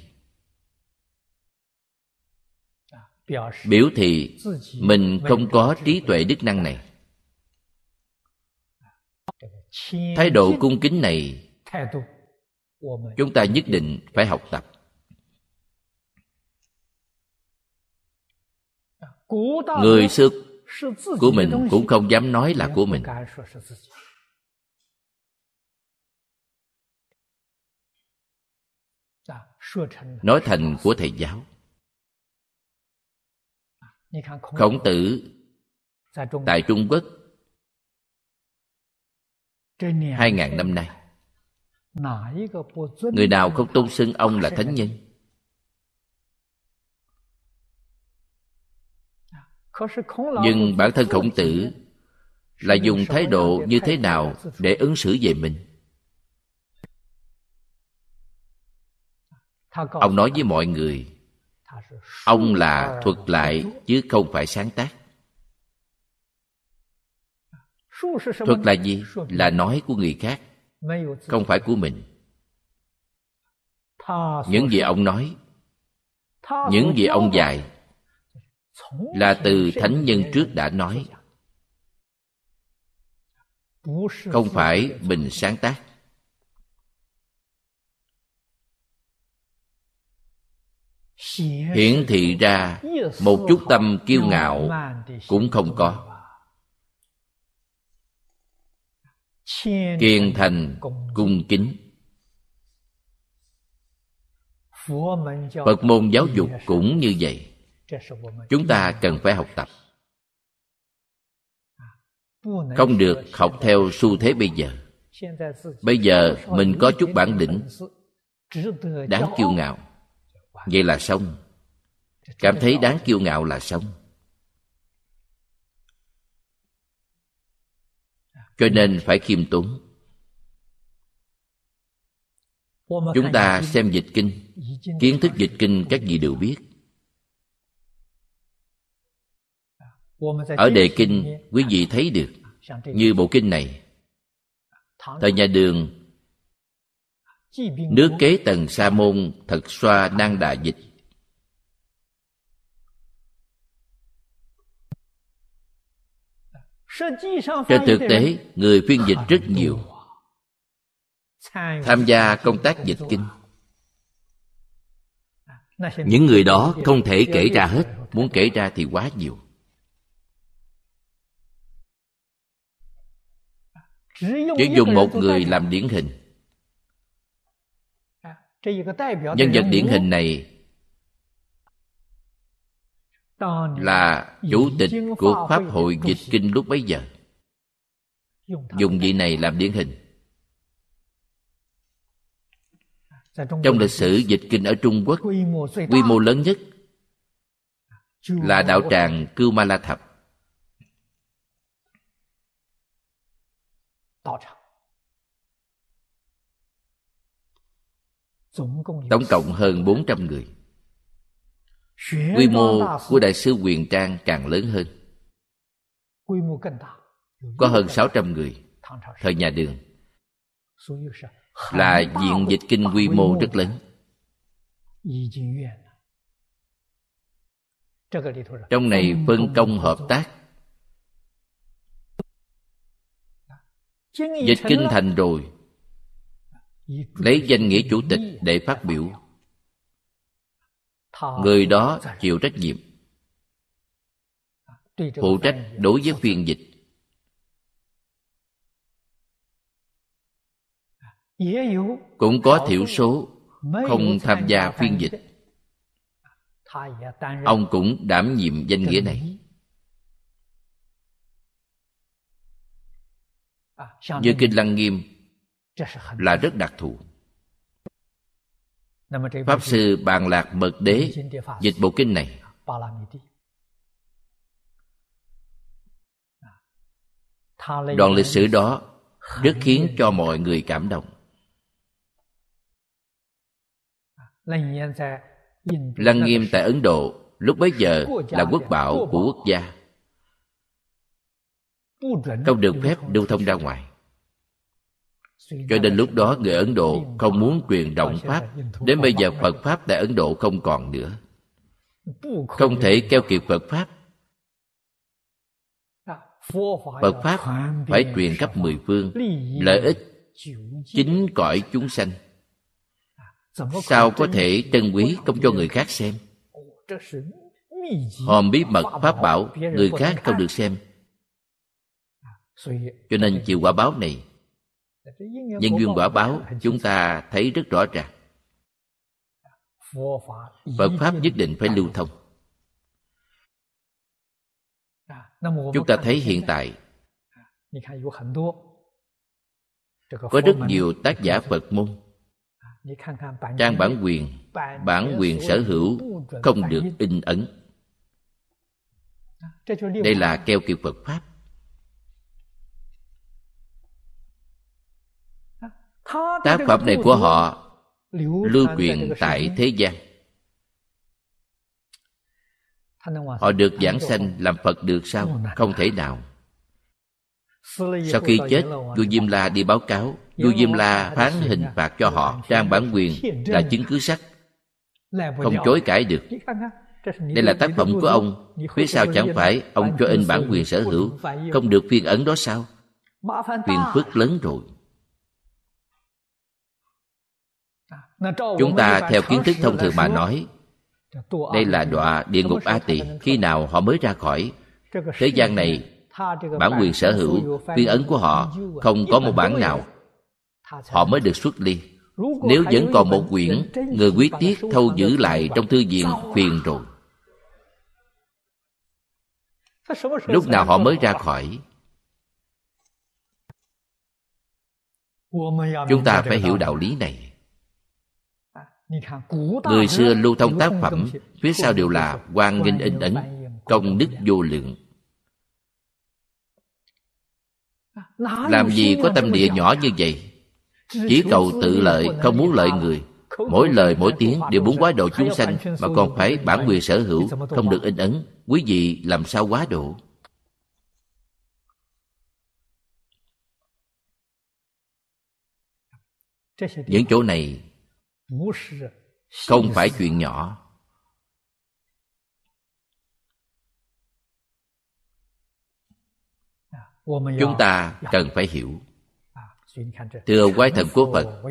biểu thị mình không có trí tuệ đức năng này. Thái độ cung kính này chúng ta nhất định phải học tập. Người xưa của mình cũng không dám nói là của mình. Nói thành của thầy giáo. Khổng Tử tại Trung Quốc hai ngàn năm nay, người nào không tôn xưng ông là thánh nhân? Nhưng bản thân Khổng Tử là dùng thái độ như thế nào để ứng xử về mình? Ông nói với mọi người, ông là thuật lại chứ không phải sáng tác. Thuật là gì? Là nói của người khác, không phải của mình. Những gì ông nói, những gì ông dạy là từ thánh nhân trước đã nói, không phải mình sáng tác. Hiển thị ra một chút tâm kiêu ngạo cũng không có, kiên thành cung kính. Phật môn giáo dục cũng như vậy, chúng ta cần phải học tập, không được học theo xu thế bây giờ. Bây giờ mình có chút bản lĩnh đáng kiêu ngạo, vậy là xong. Cảm thấy đáng kiêu ngạo là xong. Cho nên phải khiêm tốn. Chúng ta xem dịch kinh, kiến thức dịch kinh các vị đều biết. Ở đề kinh quý vị thấy được, như bộ kinh này, thời nhà Đường, nước Kế Tần Sa Môn Thật Xoa Nan Đà dịch, trên thực tế người phiên dịch rất nhiều, tham gia công tác dịch kinh. Những người đó không thể kể ra hết, muốn kể ra thì quá nhiều. Chỉ dùng một người làm điển hình. Nhân vật điển hình này là chủ tịch của Pháp hội Dịch Kinh lúc bấy giờ, dùng vị này làm điển hình. Trong lịch sử dịch kinh ở Trung Quốc, quy mô lớn nhất là đạo tràng Cưu Ma La Thập. Tổng cộng hơn bốn trăm người. Quy mô của Đại sư Huyền Trang càng lớn hơn, có hơn sáu trăm người thời nhà Đường, là viện dịch kinh quy mô rất lớn. Trong này phân công hợp tác. Dịch kinh thành rồi, lấy danh nghĩa chủ tịch để phát biểu, người đó chịu trách nhiệm, phụ trách đối với phiên dịch. Cũng có thiểu số không tham gia phiên dịch, ông cũng đảm nhiệm danh nghĩa này. Như kinh Lăng Nghiêm là rất đặc thù. Pháp sư Bàn Lạc Mật Đế dịch bộ kinh này, đoạn lịch sử đó rất khiến cho mọi người cảm động. Lăng Nghiêm tại Ấn Độ lúc bấy giờ là quốc bảo của quốc gia, không được phép lưu thông ra ngoài. Cho đến lúc đó người Ấn Độ không muốn truyền động Pháp. Đến bây giờ Phật Pháp tại Ấn Độ không còn nữa, không thể keo kiệt Phật Pháp. Phật Pháp phải truyền khắp mười phương, lợi ích chính cõi chúng sanh. Sao có thể trân quý không cho người khác xem? hòm bí mật pháp bảo người khác không được xem, cho nên chịu quả báo này. Nhân duyên quả báo chúng ta thấy rất rõ ràng. Phật pháp nhất định phải lưu thông. Chúng ta thấy hiện tại có rất nhiều tác giả Phật môn, trang bản quyền, bản quyền sở hữu không được in ấn. Đây là keo kiệt Phật pháp. Tác phẩm này của họ lưu truyền tại thế gian. Họ được giảng sanh làm Phật được sao? Không thể nào. Sau khi chết, vua Diêm La đi báo cáo, vua Diêm La phán hình phạt cho họ. Trang bản quyền là chứng cứ sắt, không chối cãi được. Đây là tác phẩm của ông, phía sau chẳng phải ông cho in bản quyền sở hữu, không được phiên ấn đó sao? Phiền phức lớn rồi. Chúng ta theo kiến thức thông thường mà nói, đây là đọa địa ngục A Tỳ. Khi nào họ mới ra khỏi thế gian này? Bản quyền sở hữu, tuyên ấn của họ không có một bản nào, họ mới được xuất ly. Nếu vẫn còn một quyển, người quyết tiết thâu giữ lại trong thư viện, phiền rồi. Lúc nào họ mới ra khỏi? Chúng ta phải hiểu đạo lý này. Người xưa lưu thông tác phẩm, phía sau đều là hoan nghênh in ấn, công đức vô lượng. Làm gì có tâm địa nhỏ như vậy? Chỉ cầu tự lợi, không muốn lợi người. Mỗi lời mỗi tiếng đều muốn quá độ chúng sanh, mà còn phải bản quyền sở hữu, không được in ấn. Quý vị làm sao quá độ? Những chỗ này không phải chuyện nhỏ. Chúng ta cần phải hiểu. Thưa quái thần của Phật,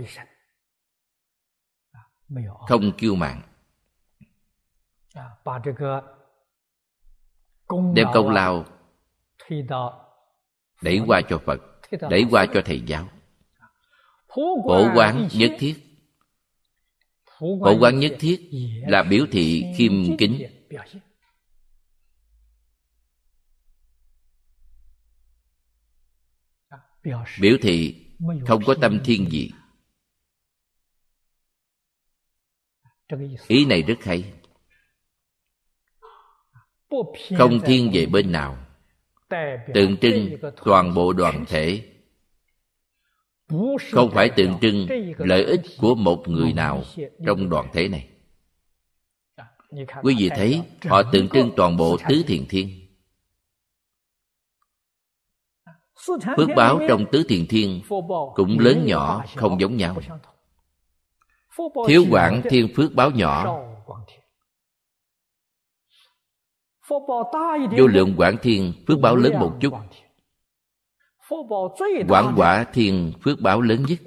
không kiêu mạn, đem công lao đẩy qua cho Phật, đẩy qua cho Thầy giáo. Phổ quán nhất thiết. Phổ quán nhất thiết là biểu thị khiêm kính. Biểu thị không có tâm thiên vị. Ý này rất hay. Không thiên về bên nào, tượng trưng toàn bộ đoàn thể, không phải tượng trưng lợi ích của một người nào trong đoàn thể này. Quý vị thấy họ tượng trưng toàn bộ tứ thiền thiên. Phước báo trong tứ thiền thiên cũng lớn nhỏ không giống nhau. Thiếu quản thiên phước báo nhỏ, vô lượng quản thiên phước báo lớn một chút. Quảng quả thiên phước báo lớn nhất.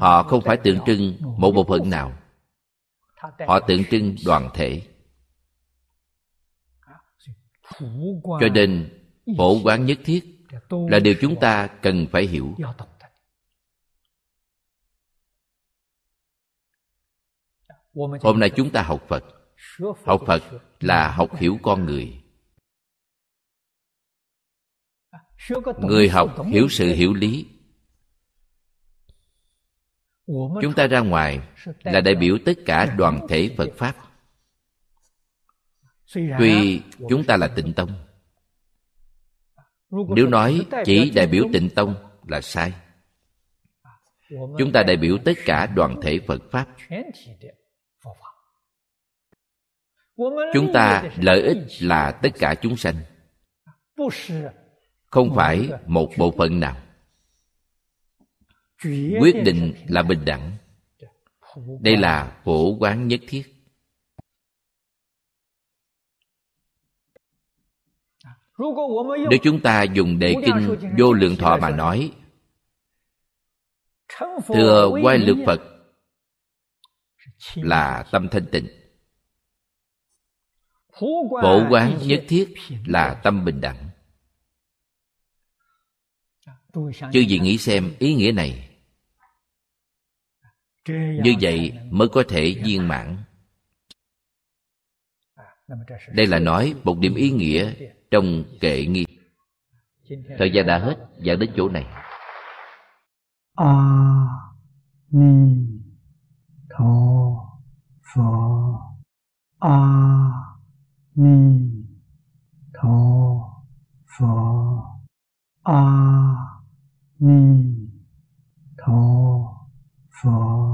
Họ không phải tượng trưng một bộ phận nào, họ tượng trưng đoàn thể. Cho nên phổ quán nhất thiết là điều chúng ta cần phải hiểu. Hôm nay chúng ta học Phật, học Phật là học hiểu con người. Người học hiểu sự hiểu lý. Chúng ta ra ngoài là đại biểu tất cả đoàn thể Phật Pháp. Tuy chúng ta là Tịnh Tông, nếu nói chỉ đại biểu Tịnh Tông là sai. Chúng ta đại biểu tất cả đoàn thể Phật Pháp. Chúng ta lợi ích là tất cả chúng sanh, không phải một bộ phận nào. Quyết định là bình đẳng. Đây là phổ quán nhất thiết. Nếu chúng ta dùng đề kinh Vô Lượng Thọ mà nói, thưa quay lực Phật là tâm thanh tịnh. Phổ quán nhất thiết là tâm bình đẳng. Chư vị nghĩ xem ý nghĩa này. Như vậy mới có thể viên mãn. Đây là nói một điểm ý nghĩa trong kệ nghi. Thời gian đã hết, giảng đến chỗ này. A Ni Tho Phở. A Ni Tho Phở. A Ni Tho Phở.